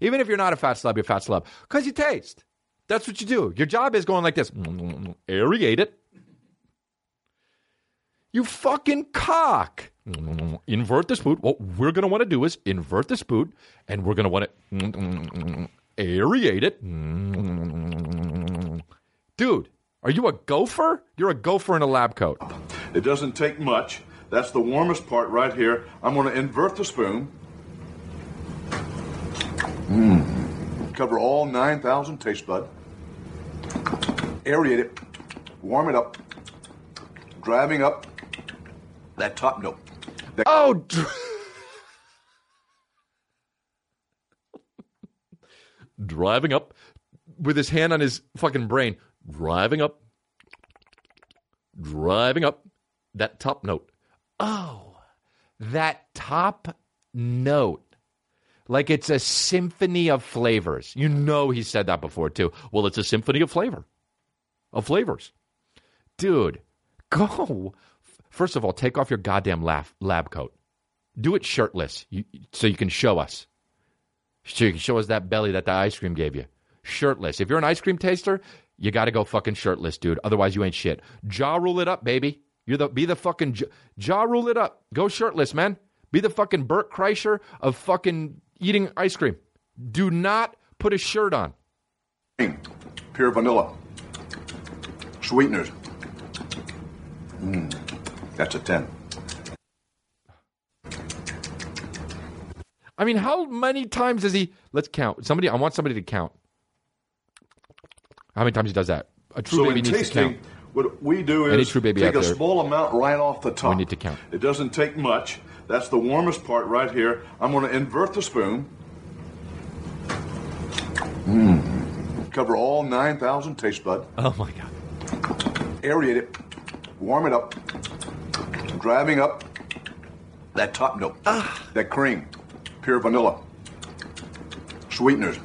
Even if you're not a fat slob, you're a fat slob because you taste. That's what you do. Your job is going like this. Aerate it. You fucking cock. Invert the spoon. What we're going to want to do is invert the spoon, and we're going to want to aerate it. Dude, are you a gopher? You're a gopher in a lab coat. It doesn't take much. That's the warmest part right here. I'm going to invert the spoon. Mmm. Cover all nine thousand taste bud. Aerate it. Warm it up. Driving up that top note. That- oh! Dr- driving up with his hand on his fucking brain. Driving up driving up that top note. Oh, that top note. Like it's a symphony of flavors. You know he said that before, too. Well, it's a symphony of flavor, of flavors. Dude, go. First of all, take off your goddamn lab, lab coat. Do it shirtless you, so you can show us. So you can show us that belly that the ice cream gave you. Shirtless. If you're an ice cream taster, you got to go fucking shirtless, dude. Otherwise, you ain't shit. Ja Rule it up, baby. You're the, be the fucking Ja Rule it up. Go shirtless, man. Be the fucking Bert Kreischer of fucking eating ice cream. Do not put a shirt on. Pure vanilla. Sweeteners. Mm, that's a ten. I mean, how many times does he... Let's count. Somebody, I want somebody to count. How many times he does that? A true so baby needs tasting, to count. What we do is take a there, small amount right off the top. We need to count. It doesn't take much. That's the warmest part right here. I'm going to invert the spoon. Mm. Cover all nine thousand taste buds. Oh, my God. Aerate it. Warm it up. Driving up that top note. Ah. That cream. Pure vanilla. Sweeteners.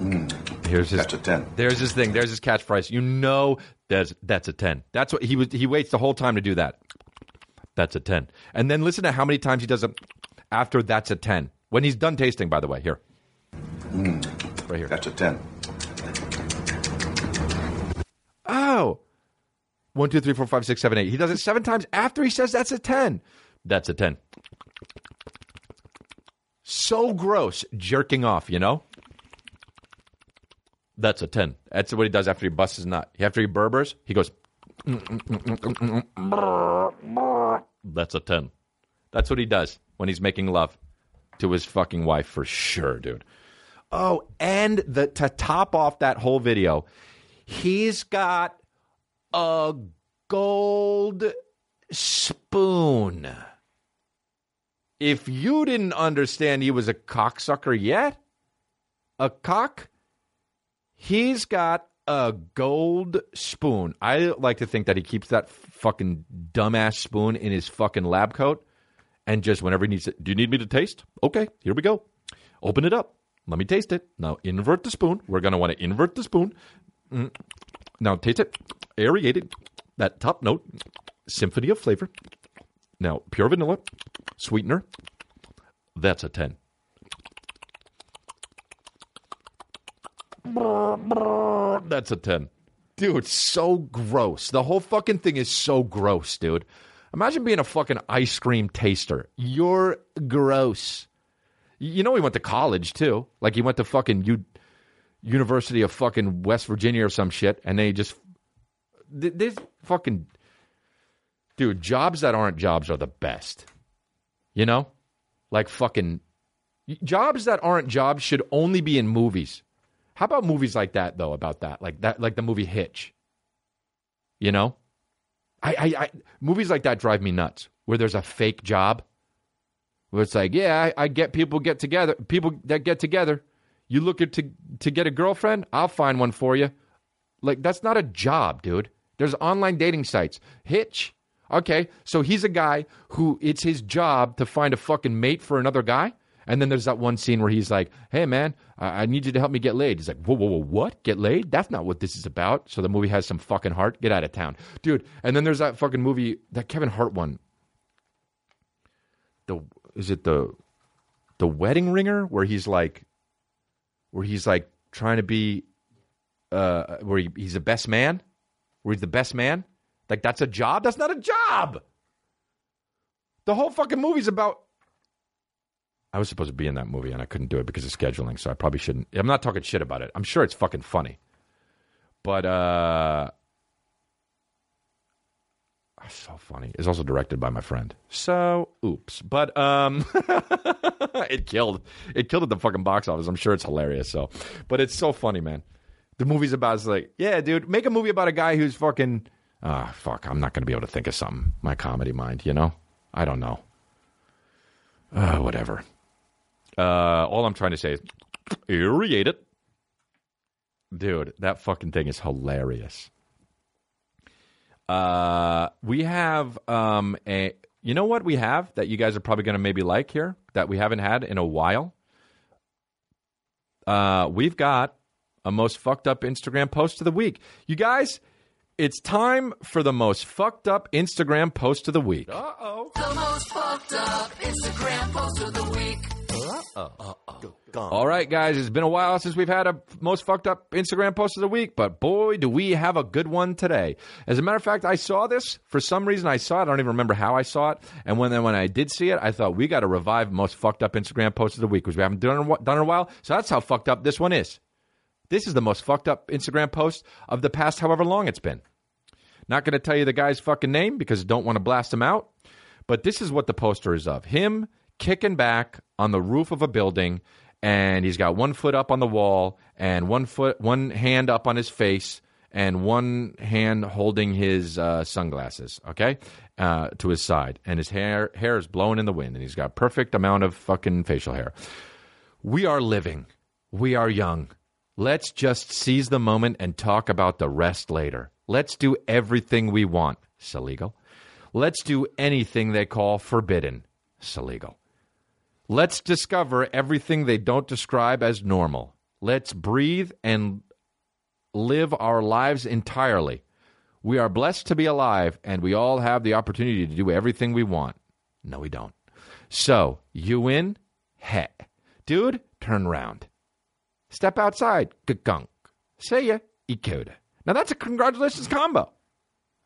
Mm. Here's his, that's a ten. There's his thing. There's his catchphrase. You know that's, that's a ten. That's what he was. He waits the whole time to do that. That's a ten. And then listen to how many times he does it after that's a ten. When he's done tasting, by the way. Here. Mm. Right here. That's a ten. Oh. One, two, three, four, five, six, seven, eight. He does it seven times after he says that's a ten. That's a ten. So gross, jerking off, you know? That's a ten. That's what he does after he busts his nut. After he berbers, he goes... That's a ten. That's what he does when he's making love to his fucking wife for sure, dude. Oh, and the to top off that whole video, he's got a gold spoon. If you didn't understand he was a cocksucker yet, a cock, he's got a gold spoon. I like to think that he keeps that fucking dumbass spoon in his fucking lab coat and just whenever he needs it, do you need me to taste? Okay, here we go. Open it up. Let me taste it. Now invert the spoon. We're going to want to invert the spoon. Now taste it. Aerate it. That top note. Symphony of flavor. Now, pure vanilla, sweetener, that's a ten. That's a ten. Dude, so gross. The whole fucking thing is so gross, dude. Imagine being a fucking ice cream taster. You're gross. You know he went to college, too. Like, he went to fucking U- University of fucking West Virginia or some shit, and they just... This fucking... Dude, jobs that aren't jobs are the best, you know? Like fucking jobs that aren't jobs should only be in movies. How about movies like that, though, about that? Like that, like the movie Hitch, you know? I, I, I movies like that drive me nuts, where there's a fake job, where it's like, yeah, I, I get people get together, people that get together. You looking to, to get a girlfriend? I'll find one for you. Like, that's not a job, dude. There's online dating sites. Hitch. Okay, so he's a guy who it's his job to find a fucking mate for another guy. And then there's that one scene where he's like, hey, man, I, I need you to help me get laid. He's like, whoa, whoa, whoa, what? Get laid? That's not what this is about. So the movie has some fucking heart. Get out of town. Dude, and then there's that fucking movie, that Kevin Hart one. The Is it the the Wedding Ringer where he's like, where he's like trying to be, uh, where he, he's the best man? Where he's the best man? Like, that's a job? That's not a job! The whole fucking movie's about... I was supposed to be in that movie, and I couldn't do it because of scheduling, so I probably shouldn't... I'm not talking shit about it. I'm sure it's fucking funny. But, uh... so funny. It's also directed by my friend. So, oops. But, um... it killed. It killed at the fucking box office. I'm sure it's hilarious, so... But it's so funny, man. The movie's about... It's like, yeah, dude, make a movie about a guy who's fucking... Ah, uh, fuck, I'm not going to be able to think of something. My comedy mind, you know? I don't know. Uh, whatever. Uh, all I'm trying to say is, irradiate it. Dude, that fucking thing is hilarious. Uh, we have um, a, you know what we have that you guys are probably going to maybe like here that we haven't had in a while? Uh, we've got a most fucked up Instagram post of the week. You guys, it's time for the most fucked up Instagram post of the week. Uh-oh. The most fucked up Instagram post of the week. Uh-oh. Uh-oh. All right, guys, it's been a while since we've had a most fucked up Instagram post of the week, but boy, do we have a good one today. As a matter of fact, I saw this. For some reason, I saw it. I don't even remember how I saw it. And when, when I did see it, I thought, we got to revive most fucked up Instagram post of the week, because we haven't done, done in a while. So that's how fucked up this one is. This is the most fucked up Instagram post of the past however long it's been. Not going to tell you the guy's fucking name because I don't want to blast him out. But this is what the poster is of. Him kicking back on the roof of a building, and he's got one foot up on the wall and one foot, one hand up on his face and one hand holding his uh, sunglasses, okay, uh, to his side. And his hair hair is blowing in the wind, and he's got perfect amount of fucking facial hair. We are living. We are young. Let's just seize the moment and talk about the rest later. Let's do everything we want. It's illegal. Let's do anything they call forbidden. It's illegal. Let's discover everything they don't describe as normal. Let's breathe and live our lives entirely. We are blessed to be alive, and we all have the opportunity to do everything we want. No, we don't. So, you in? Heh. Dude, turn around. Step outside. Gunk. See ya. Ikuda. Now, that's a congratulations combo.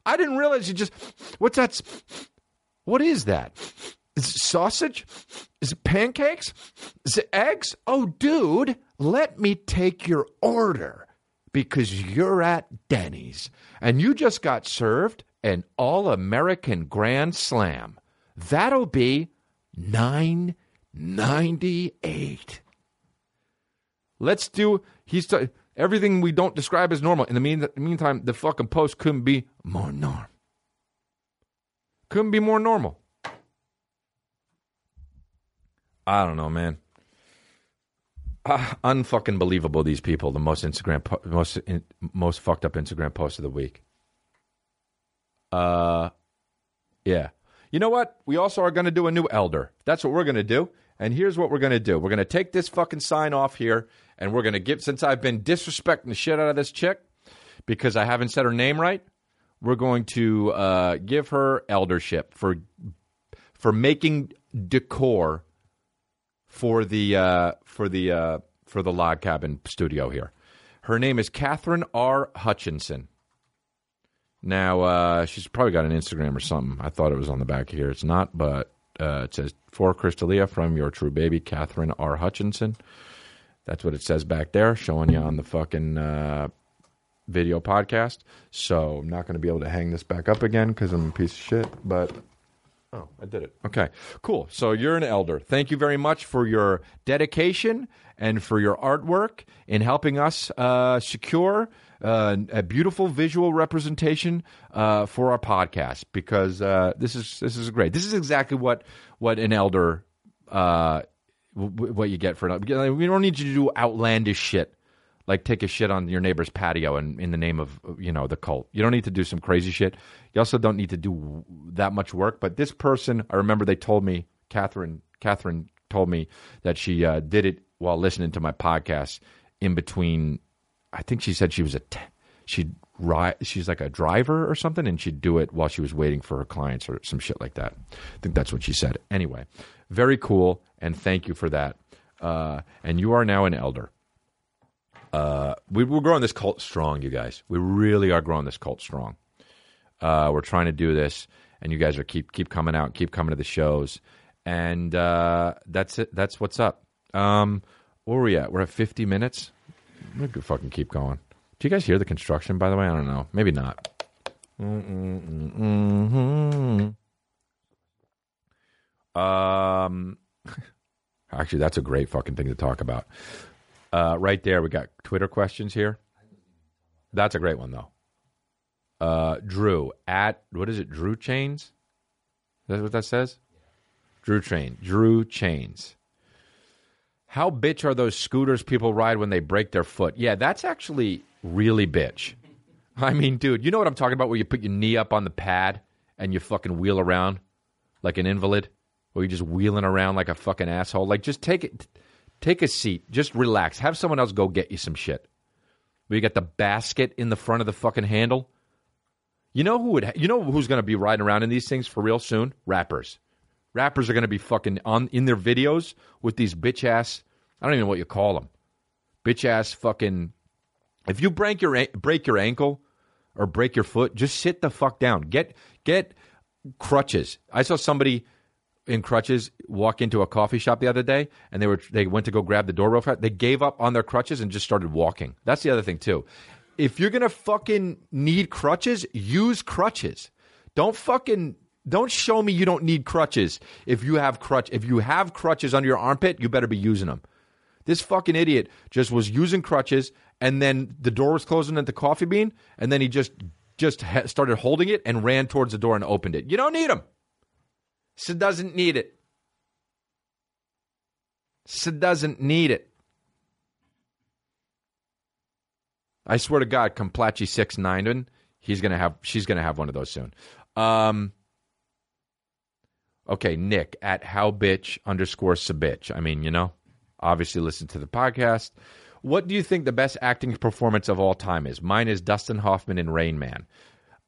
I didn't realize you just... What's that? What is that? Is it sausage? Is it pancakes? Is it eggs? Oh, dude, let me take your order because you're at Denny's and you just got served an All-American Grand Slam. That'll be nine ninety-eight. Let's do... He's t- everything we don't describe as normal. In the mean- meantime, the fucking post couldn't be more normal. Couldn't be more normal. I don't know, man. Uh, unfucking believable. These people, the most Instagram, po- most in- most fucked up Instagram post of the week. Uh, yeah. You know what? We also are going to do a new elder. That's what we're going to do. And here's what we're going to do. We're going to take this fucking sign off here, and we're going to give. Since I've been disrespecting the shit out of this chick because I haven't said her name right, we're going to uh, give her eldership for for making decor. For the uh, for the uh, for the log cabin studio here, her name is Catherine R. Hutchinson. Now uh, she's probably got an Instagram or something. I thought it was on the back here. It's not, but uh, it says for Chrisdelia from your true baby Catherine R. Hutchinson. That's what it says back there, showing you on the fucking uh, video podcast. So I'm not going to be able to hang this back up again because I'm a piece of shit, but. Oh, I did it. Okay, cool. So you're an elder. Thank you very much for your dedication and for your artwork in helping us uh, secure uh, a beautiful visual representation uh, for our podcast. Because uh, this is this is great. This is exactly what what an elder uh, w- what you get for an elder. We don't need you to do outlandish shit. Like take a shit on your neighbor's patio and in the name of, you know, the cult. You don't need to do some crazy shit. You also don't need to do that much work. But this person, I remember they told me, Catherine Catherine told me that she uh, did it while listening to my podcast in between. I think she said she was a t- she'd ri- she's like a driver or something, and she'd do it while she was waiting for her clients or some shit like that. I think that's what she said. Anyway, very cool, and thank you for that. Uh, and you are now an elder. Uh, we, we're growing this cult strong, you guys. We really are growing this cult strong. Uh, we're trying to do this, and you guys are keep keep coming out, keep coming to the shows, and uh, that's it. That's what's up. Um, where are we at? We're at fifty minutes. We could fucking keep going. Do you guys hear the construction? By the way, I don't know. Maybe not. Mm-hmm. Um, actually, that's a great fucking thing to talk about. Uh, right there, we got Twitter questions here. That's a great one, though. Uh, Drew, at, what is it, Drew Chains? Is that what that says? Yeah. Drew Chain. Drew Chains. How bitch are those scooters people ride when they break their foot? Yeah, that's actually really bitch. I mean, dude, you know what I'm talking about, where you put your knee up on the pad and you fucking wheel around like an invalid, or you're just wheeling around like a fucking asshole. Like, just take it, take a seat, just relax, have someone else go get you some shit. Where you got the basket in the front of the fucking handle. You know who would? You know who's going to be riding around in these things for real soon? Rappers. Rappers are going to be fucking on in their videos with these bitch ass. I don't even know what you call them. Bitch ass fucking. If you break your break your ankle or break your foot, just sit the fuck down. Get get crutches. I saw somebody in crutches walk into a coffee shop the other day, and they were they went to go grab the door real fast. They gave up on their crutches and just started walking. That's the other thing too. If you're going to fucking need crutches, use crutches. Don't fucking don't show me you don't need crutches. If you have crutch if you have crutches under your armpit, you better be using them. This fucking idiot just was using crutches, and then the door was closing at the coffee bean, and then he just just ha- started holding it and ran towards the door and opened it. You don't need them. So doesn't need it. So doesn't need it. I swear to God, Tekashi six nine, he's gonna have, she's gonna have one of those soon. Um, okay, Nick at howbitch underscore sabitch. I mean, you know, obviously listen to the podcast. What do you think the best acting performance of all time is? Mine is Dustin Hoffman in Rain Man.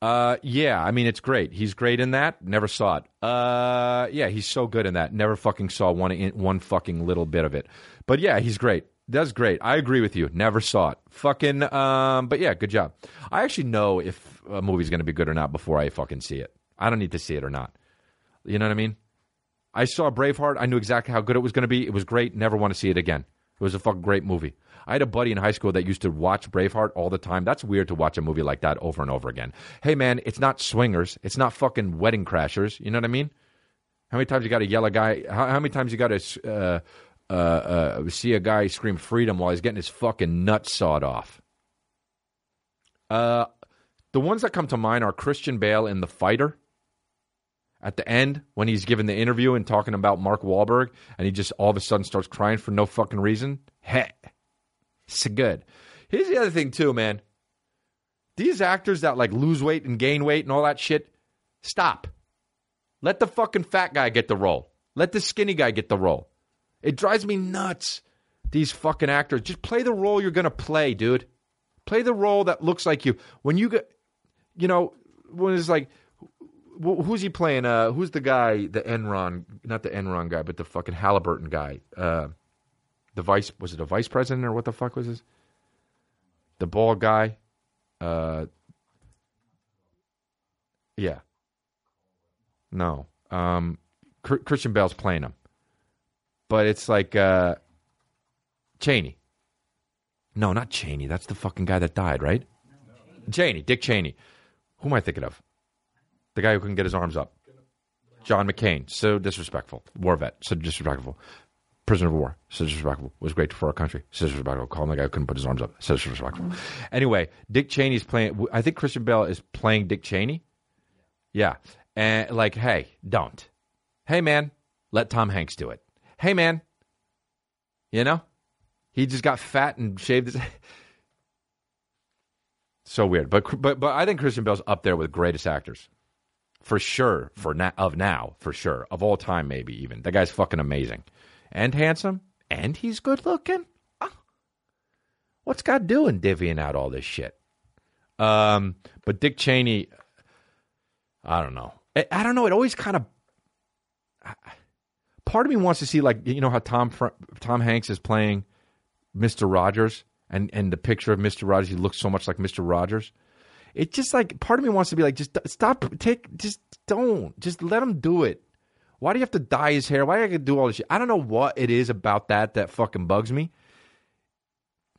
Uh, yeah, I mean, it's great. He's great in that. Never saw it. Uh, yeah, he's so good in that. Never fucking saw one one fucking little bit of it. But yeah, he's great. That's great. I agree with you. Never saw it. Fucking, um, but yeah, good job. I actually know if a movie's going to be good or not before I fucking see it. I don't need to see it or not. You know what I mean? I saw Braveheart. I knew exactly how good it was going to be. It was great. Never want to see it again. It was a fucking great movie. I had a buddy in high school that used to watch Braveheart all the time. That's weird to watch a movie like that over and over again. Hey, man, it's not Swingers. It's not fucking Wedding Crashers. You know what I mean? How many times you got to yell a guy? How, how many times you got to... Uh, Uh, uh, see a guy scream freedom while he's getting his fucking nuts sawed off. Uh, the ones that come to mind are Christian Bale in The Fighter. At the end, when he's giving the interview and talking about Mark Wahlberg, and he just all of a sudden starts crying for no fucking reason. Heh. It's good. Here's the other thing too, man. These actors that like lose weight and gain weight and all that shit, stop. Let the fucking fat guy get the role. Let the skinny guy get the role. It drives me nuts, these fucking actors. Just play the role you're going to play, dude. Play the role that looks like you. When you get, you know, when it's like, who's he playing? Uh, who's the guy, the Enron, not the Enron guy, but the fucking Halliburton guy. Uh, the vice, was it a vice president or what the fuck was this? The bald guy. Uh, yeah. No. Um, Christian Bale's playing him. But it's like uh, Cheney. No, not Cheney. That's the fucking guy that died, right? No. Cheney, Dick Cheney. Who am I thinking of? The guy who couldn't get his arms up. John McCain. So disrespectful. War vet. So disrespectful. Prisoner of war. So disrespectful. Was great for our country. So disrespectful. Call him the guy who couldn't put his arms up. So disrespectful. Mm-hmm. Anyway, Dick Cheney's playing. I think Christian Bale is playing Dick Cheney. Yeah. And like, hey, don't. Hey, man, let Tom Hanks do it. Hey, man, you know, he just got fat and shaved his head. So weird. But, but but I think Christian Bale's up there with greatest actors. For sure. For na- Of now, for sure. Of all time, maybe even. That guy's fucking amazing. And handsome. And he's good looking. Oh. What's God doing divvying out all this shit? Um, but Dick Cheney, I don't know. I, I don't know. It always kind of... I, Part of me wants to see, like, you know how Tom Tom Hanks is playing Mister Rogers, and, and the picture of Mister Rogers, he looks so much like Mister Rogers. It's just like, part of me wants to be like, just stop, take, just don't, just let him do it. Why do you have to dye his hair? Why do you have to do all this shit? I don't know what it is about that that fucking bugs me.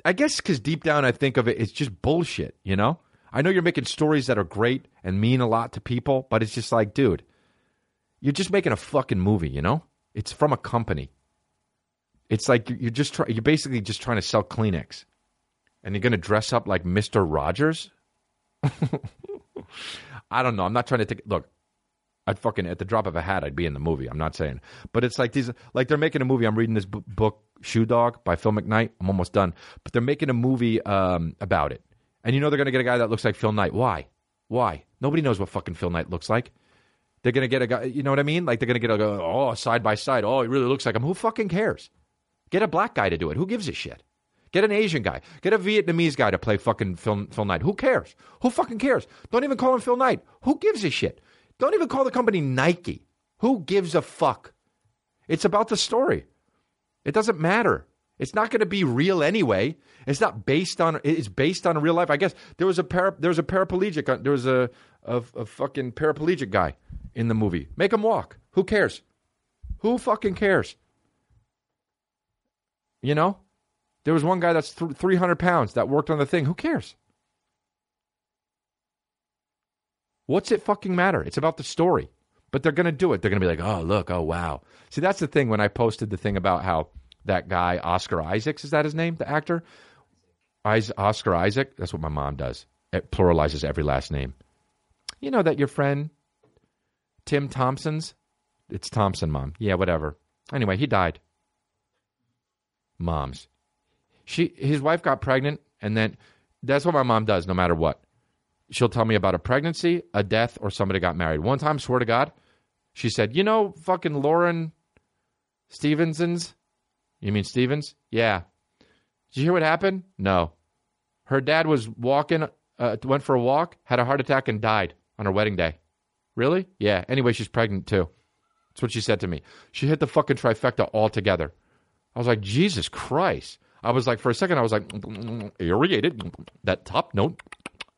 I guess because deep down I think of it, it's just bullshit, you know? I know you're making stories that are great and mean a lot to people, but it's just like, dude, you're just making a fucking movie, you know? It's from a company. It's like you're just try- you're basically just trying to sell Kleenex, and you're going to dress up like Mister Rogers. I don't know. I'm not trying to take. Look, I'd fucking at the drop of a hat, I'd be in the movie. I'm not saying, but it's like these. Like they're making a movie. I'm reading this b- book, Shoe Dog, by Phil Knight. I'm almost done, but they're making a movie um, about it, And you know they're going to get a guy that looks like Phil Knight. Why? Why? Nobody knows what fucking Phil Knight looks like. They're going to get a guy, you know what I mean? Like they're going to get a guy, oh, side by side. Oh, he really looks like him. Who fucking cares? Get a black guy to do it. Who gives a shit? Get an Asian guy. Get a Vietnamese guy to play fucking Phil, Phil Knight. Who cares? Who fucking cares? Don't even call him Phil Knight. Who gives a shit? Don't even call the company Nike. Who gives a fuck? It's about the story. It doesn't matter. It's not going to be real anyway. It's not based on, it's based on real life. I guess there was a, para, there was a paraplegic, there was a, a, a fucking paraplegic guy in the movie. Make him walk. Who cares? Who fucking cares? You know? There was one guy that's th- three hundred pounds that worked on the thing. Who cares? What's it fucking matter? It's about the story. But they're going to do it. They're going to be like, oh, look, oh, wow. See, that's the thing when I posted the thing about how that guy, Oscar Isaacs, is that his name? The actor? Is- Oscar Isaac? That's what my mom does. It pluralizes every last name. You know that your friend, Tim Thompson's? It's Thompson, Mom. Yeah, whatever. Anyway, he died. Moms. She, his wife got pregnant, and then that's what my mom does no matter what. She'll tell me about a pregnancy, a death, or somebody got married. One time, swear to God, she said, you know fucking Lauren Stevenson's? You mean Stevens? Yeah. Did you hear what happened? No. Her dad was walking, uh, went for a walk, had a heart attack, and died on her wedding day. Really? Yeah. Anyway, she's pregnant too. That's what she said to me. She hit the fucking trifecta altogether. I was like, Jesus Christ. I was like, for a second, I was like, irrigated. That top note,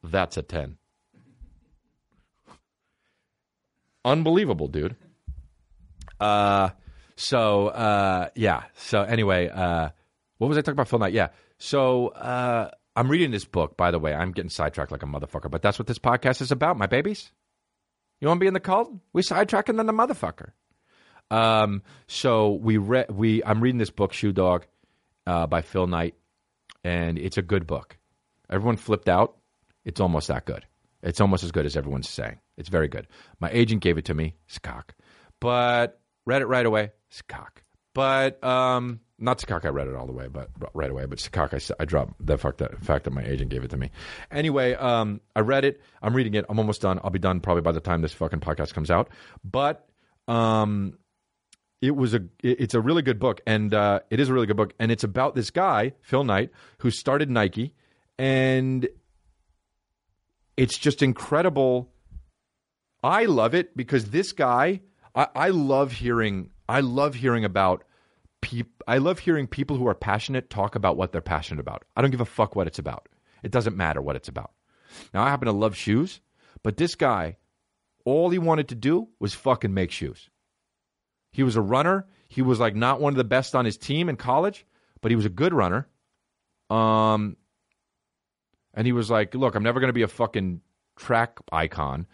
that's a ten. Unbelievable, dude. Uh, so, uh, yeah. So anyway, uh, what was I talking about, Phil Knight? Yeah. So uh, I'm reading this book, by the way. I'm getting sidetracked like a motherfucker, but that's what this podcast is about, my babies. You want to be in the cult? We sidetracking than the motherfucker. Um, so we re- we I'm reading this book, Shoe Dog. Uh, by Phil Knight, and it's a good book. Everyone flipped out. It's almost that good. It's almost as good as everyone's saying. It's very good. My agent gave it to me. Skock. But read it right away. Skock. But um, not Skock. I read it all the way, but right away. But Skock, I, I dropped the fact that fact that my agent gave it to me. Anyway, um, I read it. I'm reading it. I'm almost done. I'll be done probably by the time this fucking podcast comes out. But um. It was a. It's a really good book, and uh, it is a really good book, and it's about this guy, Phil Knight, who started Nike, and it's just incredible. I love it because this guy. I, I love hearing. I love hearing about people. I love hearing people who are passionate talk about what they're passionate about. I don't give a fuck what it's about. It doesn't matter what it's about. Now I happen to love shoes, but this guy, all he wanted to do was fucking make shoes. He was a runner. He was like not one of the best on his team in college, but he was a good runner. Um, and he was like, look, I'm never going to be a fucking track icon.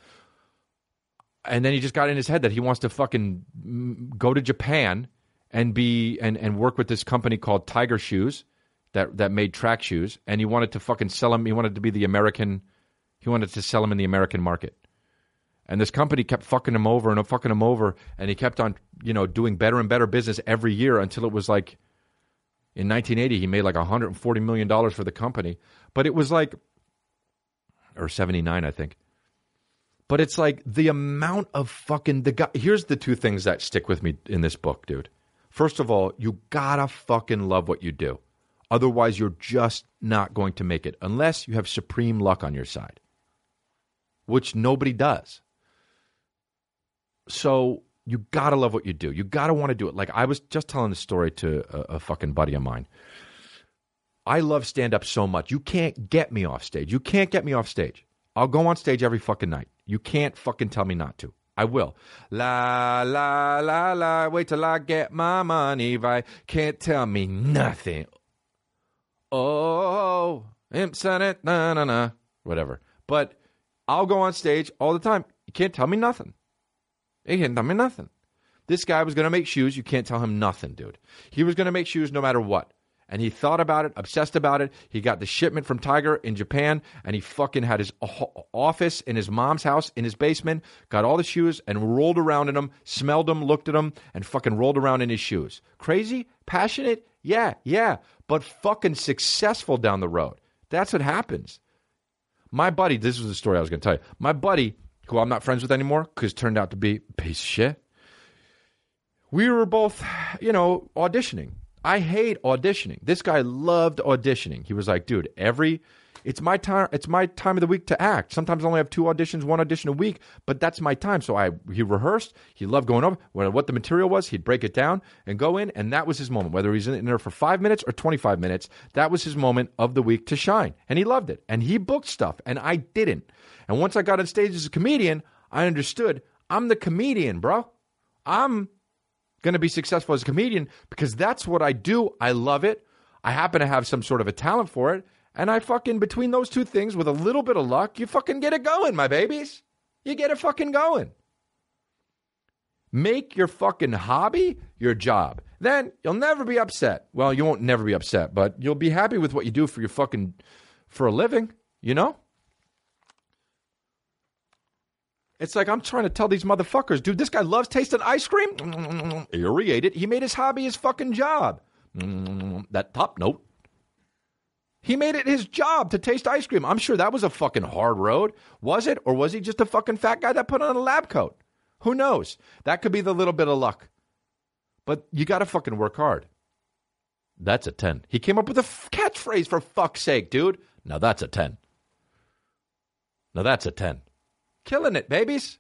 And then he just got in his head that he wants to fucking go to Japan and be and, and work with this company called Tiger Shoes that, that made track shoes. And he wanted to fucking sell them. He wanted to be the American. He wanted to sell them in the American market. And this company kept fucking him over and fucking him over. And he kept on, you know, doing better and better business every year until it was like, in nineteen eighty, he made like one hundred forty million dollars for the company. But it was like, or seventy-nine, I think. But it's like the amount of fucking, the guy. Here's the two things that stick with me in this book, dude. First of all, you gotta fucking love what you do. Otherwise, you're just not going to make it. Unless you have supreme luck on your side. Which nobody does. So you got to love what you do. You got to want to do it. Like I was just telling the story to a, a fucking buddy of mine. I love stand-up so much. You can't get me off stage. You can't get me off stage. I'll go on stage every fucking night. You can't fucking tell me not to. I will. La, la, la, la, wait till I get my money. Right? Can't tell me nothing. Oh, na, na, na, whatever. But I'll go on stage all the time. You can't tell me nothing. He can't tell me nothing. This guy was going to make shoes. You can't tell him nothing, dude. He was going to make shoes no matter what. And he thought about it, obsessed about it. He got the shipment from Tiger in Japan, and he fucking had his office in his mom's house in his basement, got all the shoes and rolled around in them, smelled them, looked at them, and fucking rolled around in his shoes. Crazy? Passionate? Yeah, yeah. But fucking successful down the road. That's what happens. My buddy, this was the story I was going to tell you. My buddy, who I'm not friends with anymore, because turned out to be a piece of shit. We were both, you know, auditioning. I hate auditioning. This guy loved auditioning. He was like, dude, every... It's my time. It's my time of the week to act. Sometimes I only have two auditions, one audition a week, but that's my time. So I he rehearsed. He loved going over what the material was. He'd break it down and go in, and that was his moment. Whether he's in there for five minutes or twenty-five minutes, that was his moment of the week to shine, and he loved it. And he booked stuff, and I didn't. And once I got on stage as a comedian, I understood I'm the comedian, bro. I'm going to be successful as a comedian because that's what I do. I love it. I happen to have some sort of a talent for it. And I fucking, between those two things, with a little bit of luck, you fucking get it going, my babies. You get it fucking going. Make your fucking hobby your job. Then you'll never be upset. Well, you won't never be upset, but you'll be happy with what you do for your fucking, for a living, you know? It's like I'm trying to tell these motherfuckers, dude, this guy loves tasting ice cream. Irritated. He made his hobby his fucking job. That top note. He made it his job to taste ice cream. I'm sure that was a fucking hard road. Was it? Or was he just a fucking fat guy that put on a lab coat? Who knows? That could be the little bit of luck. But you got to fucking work hard. That's a ten. He came up with a f- catchphrase for fuck's sake, dude. Now that's a ten. Now that's a ten. Killing it, babies.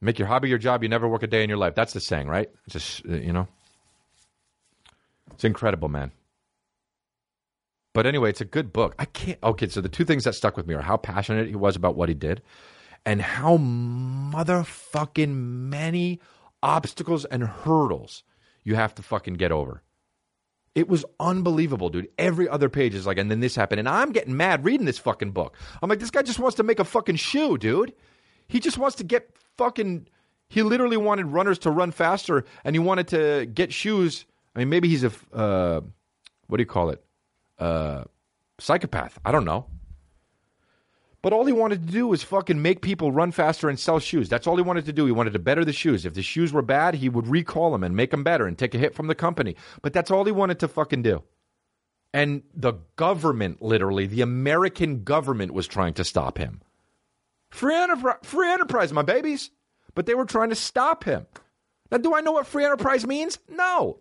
Make your hobby your job. You never work a day in your life. That's the saying, right? Just, you know. It's incredible, man. But anyway, it's a good book. I can't... Okay, so the two things that stuck with me are how passionate he was about what he did and how motherfucking many obstacles and hurdles you have to fucking get over. It was unbelievable, dude. Every other page is like, and then this happened. And I'm getting mad reading this fucking book. I'm like, this guy just wants to make a fucking shoe, dude. He just wants to get fucking... He literally wanted runners to run faster and he wanted to get shoes... I mean, maybe he's a, uh, what do you call it? Uh, psychopath. I don't know. But all he wanted to do was fucking make people run faster and sell shoes. That's all he wanted to do. He wanted to better the shoes. If the shoes were bad, he would recall them and make them better and take a hit from the company. But that's all he wanted to fucking do. And the government, literally, the American government was trying to stop him. Free enterprise, free enterprise, my babies. But they were trying to stop him. Now, do I know what free enterprise means? No.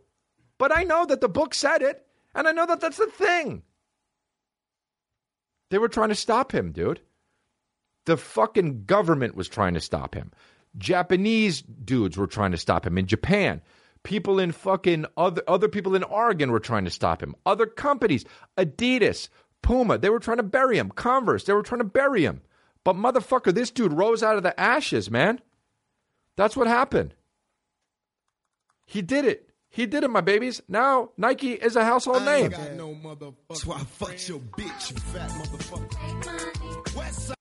But I know that the book said it, and I know that that's the thing. They were trying to stop him, dude. The fucking government was trying to stop him. Japanese dudes were trying to stop him in Japan. People in fucking other, other people in Oregon were trying to stop him. Other companies, Adidas, Puma, they were trying to bury him. Converse, they were trying to bury him. But motherfucker, this dude rose out of the ashes, man. That's what happened. He did it. He did it, my babies. Now Nike is a household I ain't name. Got no motherfucker. So I fucked your bitch, you fat motherfucker.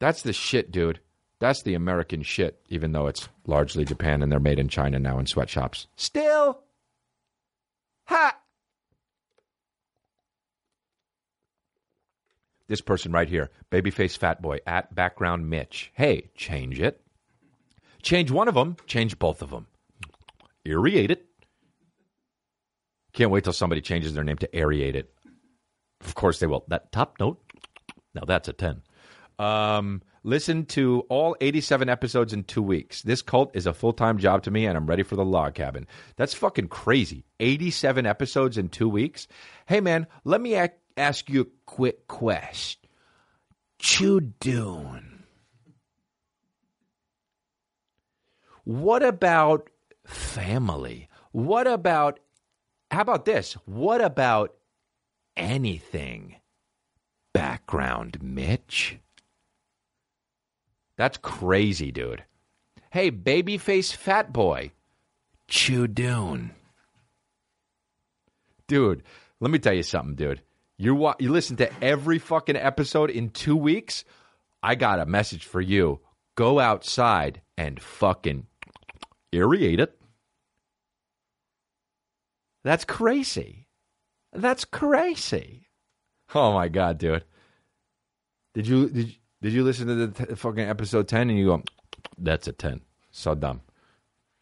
That's the shit, dude. That's the American shit, even though it's largely Japan and they're made in China now in sweatshops. Still. Ha! This person right here, babyface fat boy, at background Mitch. Hey, change it. Change one of them, change both of them. Aerate it. Can't wait till somebody changes their name to aerate it. Of course they will. That top note. Now that's a ten. Um, listen to all eighty-seven episodes in two weeks. This cult is a full-time job to me, and I'm ready for the log cabin. That's fucking crazy. eighty-seven episodes in two weeks. Hey, man, let me ac- ask you a quick question. Chew doon. What about... family? What about, how about this? What about anything? Background Mitch? That's crazy, dude. Hey, babyface fat boy. Chew doon. Dude, let me tell you something, dude. You wa- you listen to every fucking episode in two weeks? I got a message for you. Go outside and fucking aerate it. That's crazy. That's crazy. Oh my god, dude! Did you did you, did you listen to the t- fucking episode ten and you go, that's a ten. So dumb,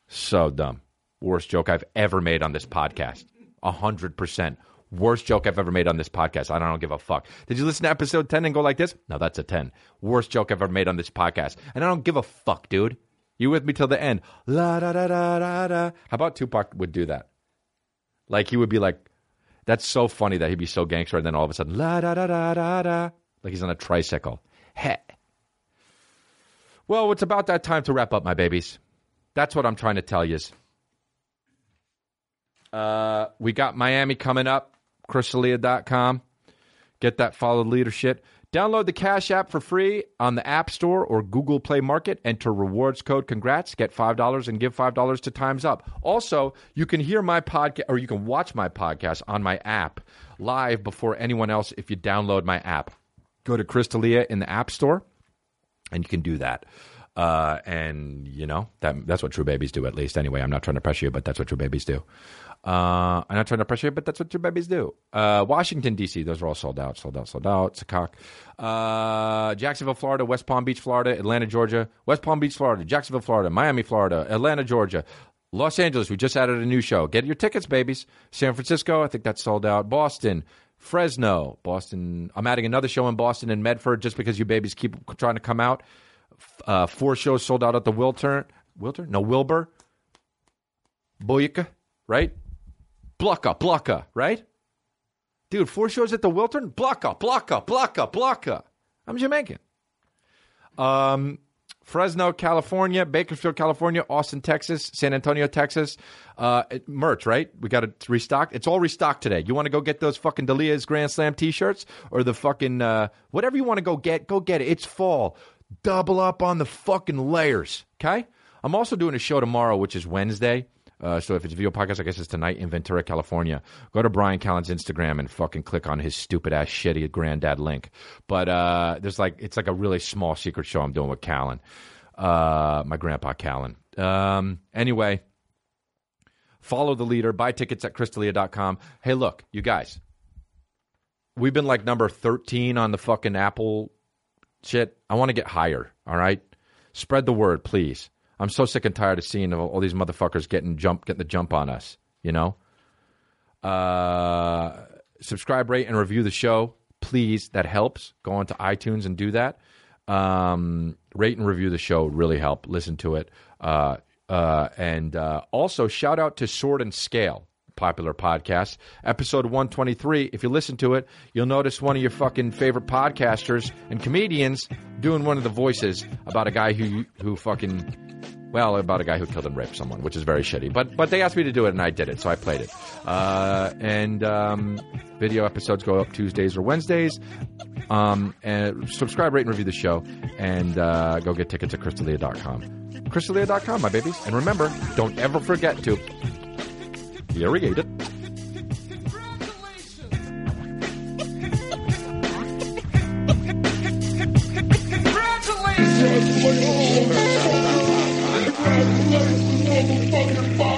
so dumb. Worst joke I've ever made on this podcast. A hundred percent. Worst joke I've ever made on this podcast. I don't give a fuck. Did you listen to episode ten and go like this? No, that's a ten. Worst joke I've ever made on this podcast. And I don't give a fuck, dude. You with me till the end. La da da da da da. How about Tupac would do that? Like he would be like, that's so funny that he'd be so gangster, and then all of a sudden, la da da da da da. Like he's on a tricycle. Heh. Well, it's about that time to wrap up, my babies. That's what I'm trying to tell you. Uh, we got Miami coming up. Chris Delia dot com. Get that Follow the Leader shit. Download the Cash App for free on the App Store or Google Play Market. Enter rewards code congrats. Get five dollars and give five dollars to Time's Up. Also, you can hear my podcast, or you can watch my podcast on my app live before anyone else if you download my app. Go to Chris D'Elia in the App Store, and you can do that. Uh, and, you know, that, that's what true babies do, at least. Anyway, I'm not trying to pressure you, but that's what true babies do. Uh, I'm not trying to pressure you, but that's what true babies do. Uh, Washington, D C, those are all sold out, sold out, sold out. It's a cock. Uh, Jacksonville, Florida, West Palm Beach, Florida, Atlanta, Georgia, West Palm Beach, Florida, Jacksonville, Florida, Miami, Florida, Atlanta, Georgia, Los Angeles. We just added a new show. Get your tickets, babies. San Francisco, I think that's sold out. Boston, Fresno, Boston. I'm adding another show in Boston and Medford just because you babies keep trying to come out. Uh, four shows sold out at the Wiltern. Wiltern? No, Wilbur. Boyka, right? Blucka, Blucka, right? Dude, four shows at the Wiltern? Blucka, Blucka, Blucka, Blucka. I'm Jamaican. Um, Fresno, California. Bakersfield, California. Austin, Texas. San Antonio, Texas. Uh, it, merch, right? We got it restocked. It's all restocked today. You want to go get those fucking D'Elia's Grand Slam t-shirts or the fucking uh, whatever you want to go get, go get it. It's fall. Double up on the fucking layers, okay? I'm also doing a show tomorrow, which is Wednesday. Uh, so if it's video podcast, I guess it's tonight in Ventura, California. Go to Brian Callen's Instagram and fucking click on his stupid-ass shitty granddad link. But uh, there's like it's like a really small secret show I'm doing with Callen, uh, my grandpa Callen. Um, anyway, follow the leader. Buy tickets at Chris Delia dot com. Hey, look, you guys. We've been like number thirteen on the fucking Apple shit. I want to get higher, all right? Spread the word, please. I'm so sick and tired of seeing all these motherfuckers getting jump, getting the jump on us, you know? Uh, subscribe, rate, and review the show, please. That helps. Go on to iTunes and do that. Um, rate and review the show would really help. Listen to it. Uh, uh, and uh, also, shout out to Sword and Scale, popular podcast. Episode one twenty-three, if you listen to it, you'll notice one of your fucking favorite podcasters and comedians doing one of the voices about a guy who who fucking, well, about a guy who killed and raped someone, which is very shitty. But but they asked me to do it, and I did it, so I played it. Uh, and um, video episodes go up Tuesdays or Wednesdays. Um, and subscribe, rate, and review the show. And uh, go get tickets at Chris Delia dot com. Chris Delia dot com, my babies. And remember, don't ever forget to... irrigated. Congratulations! Congratulations!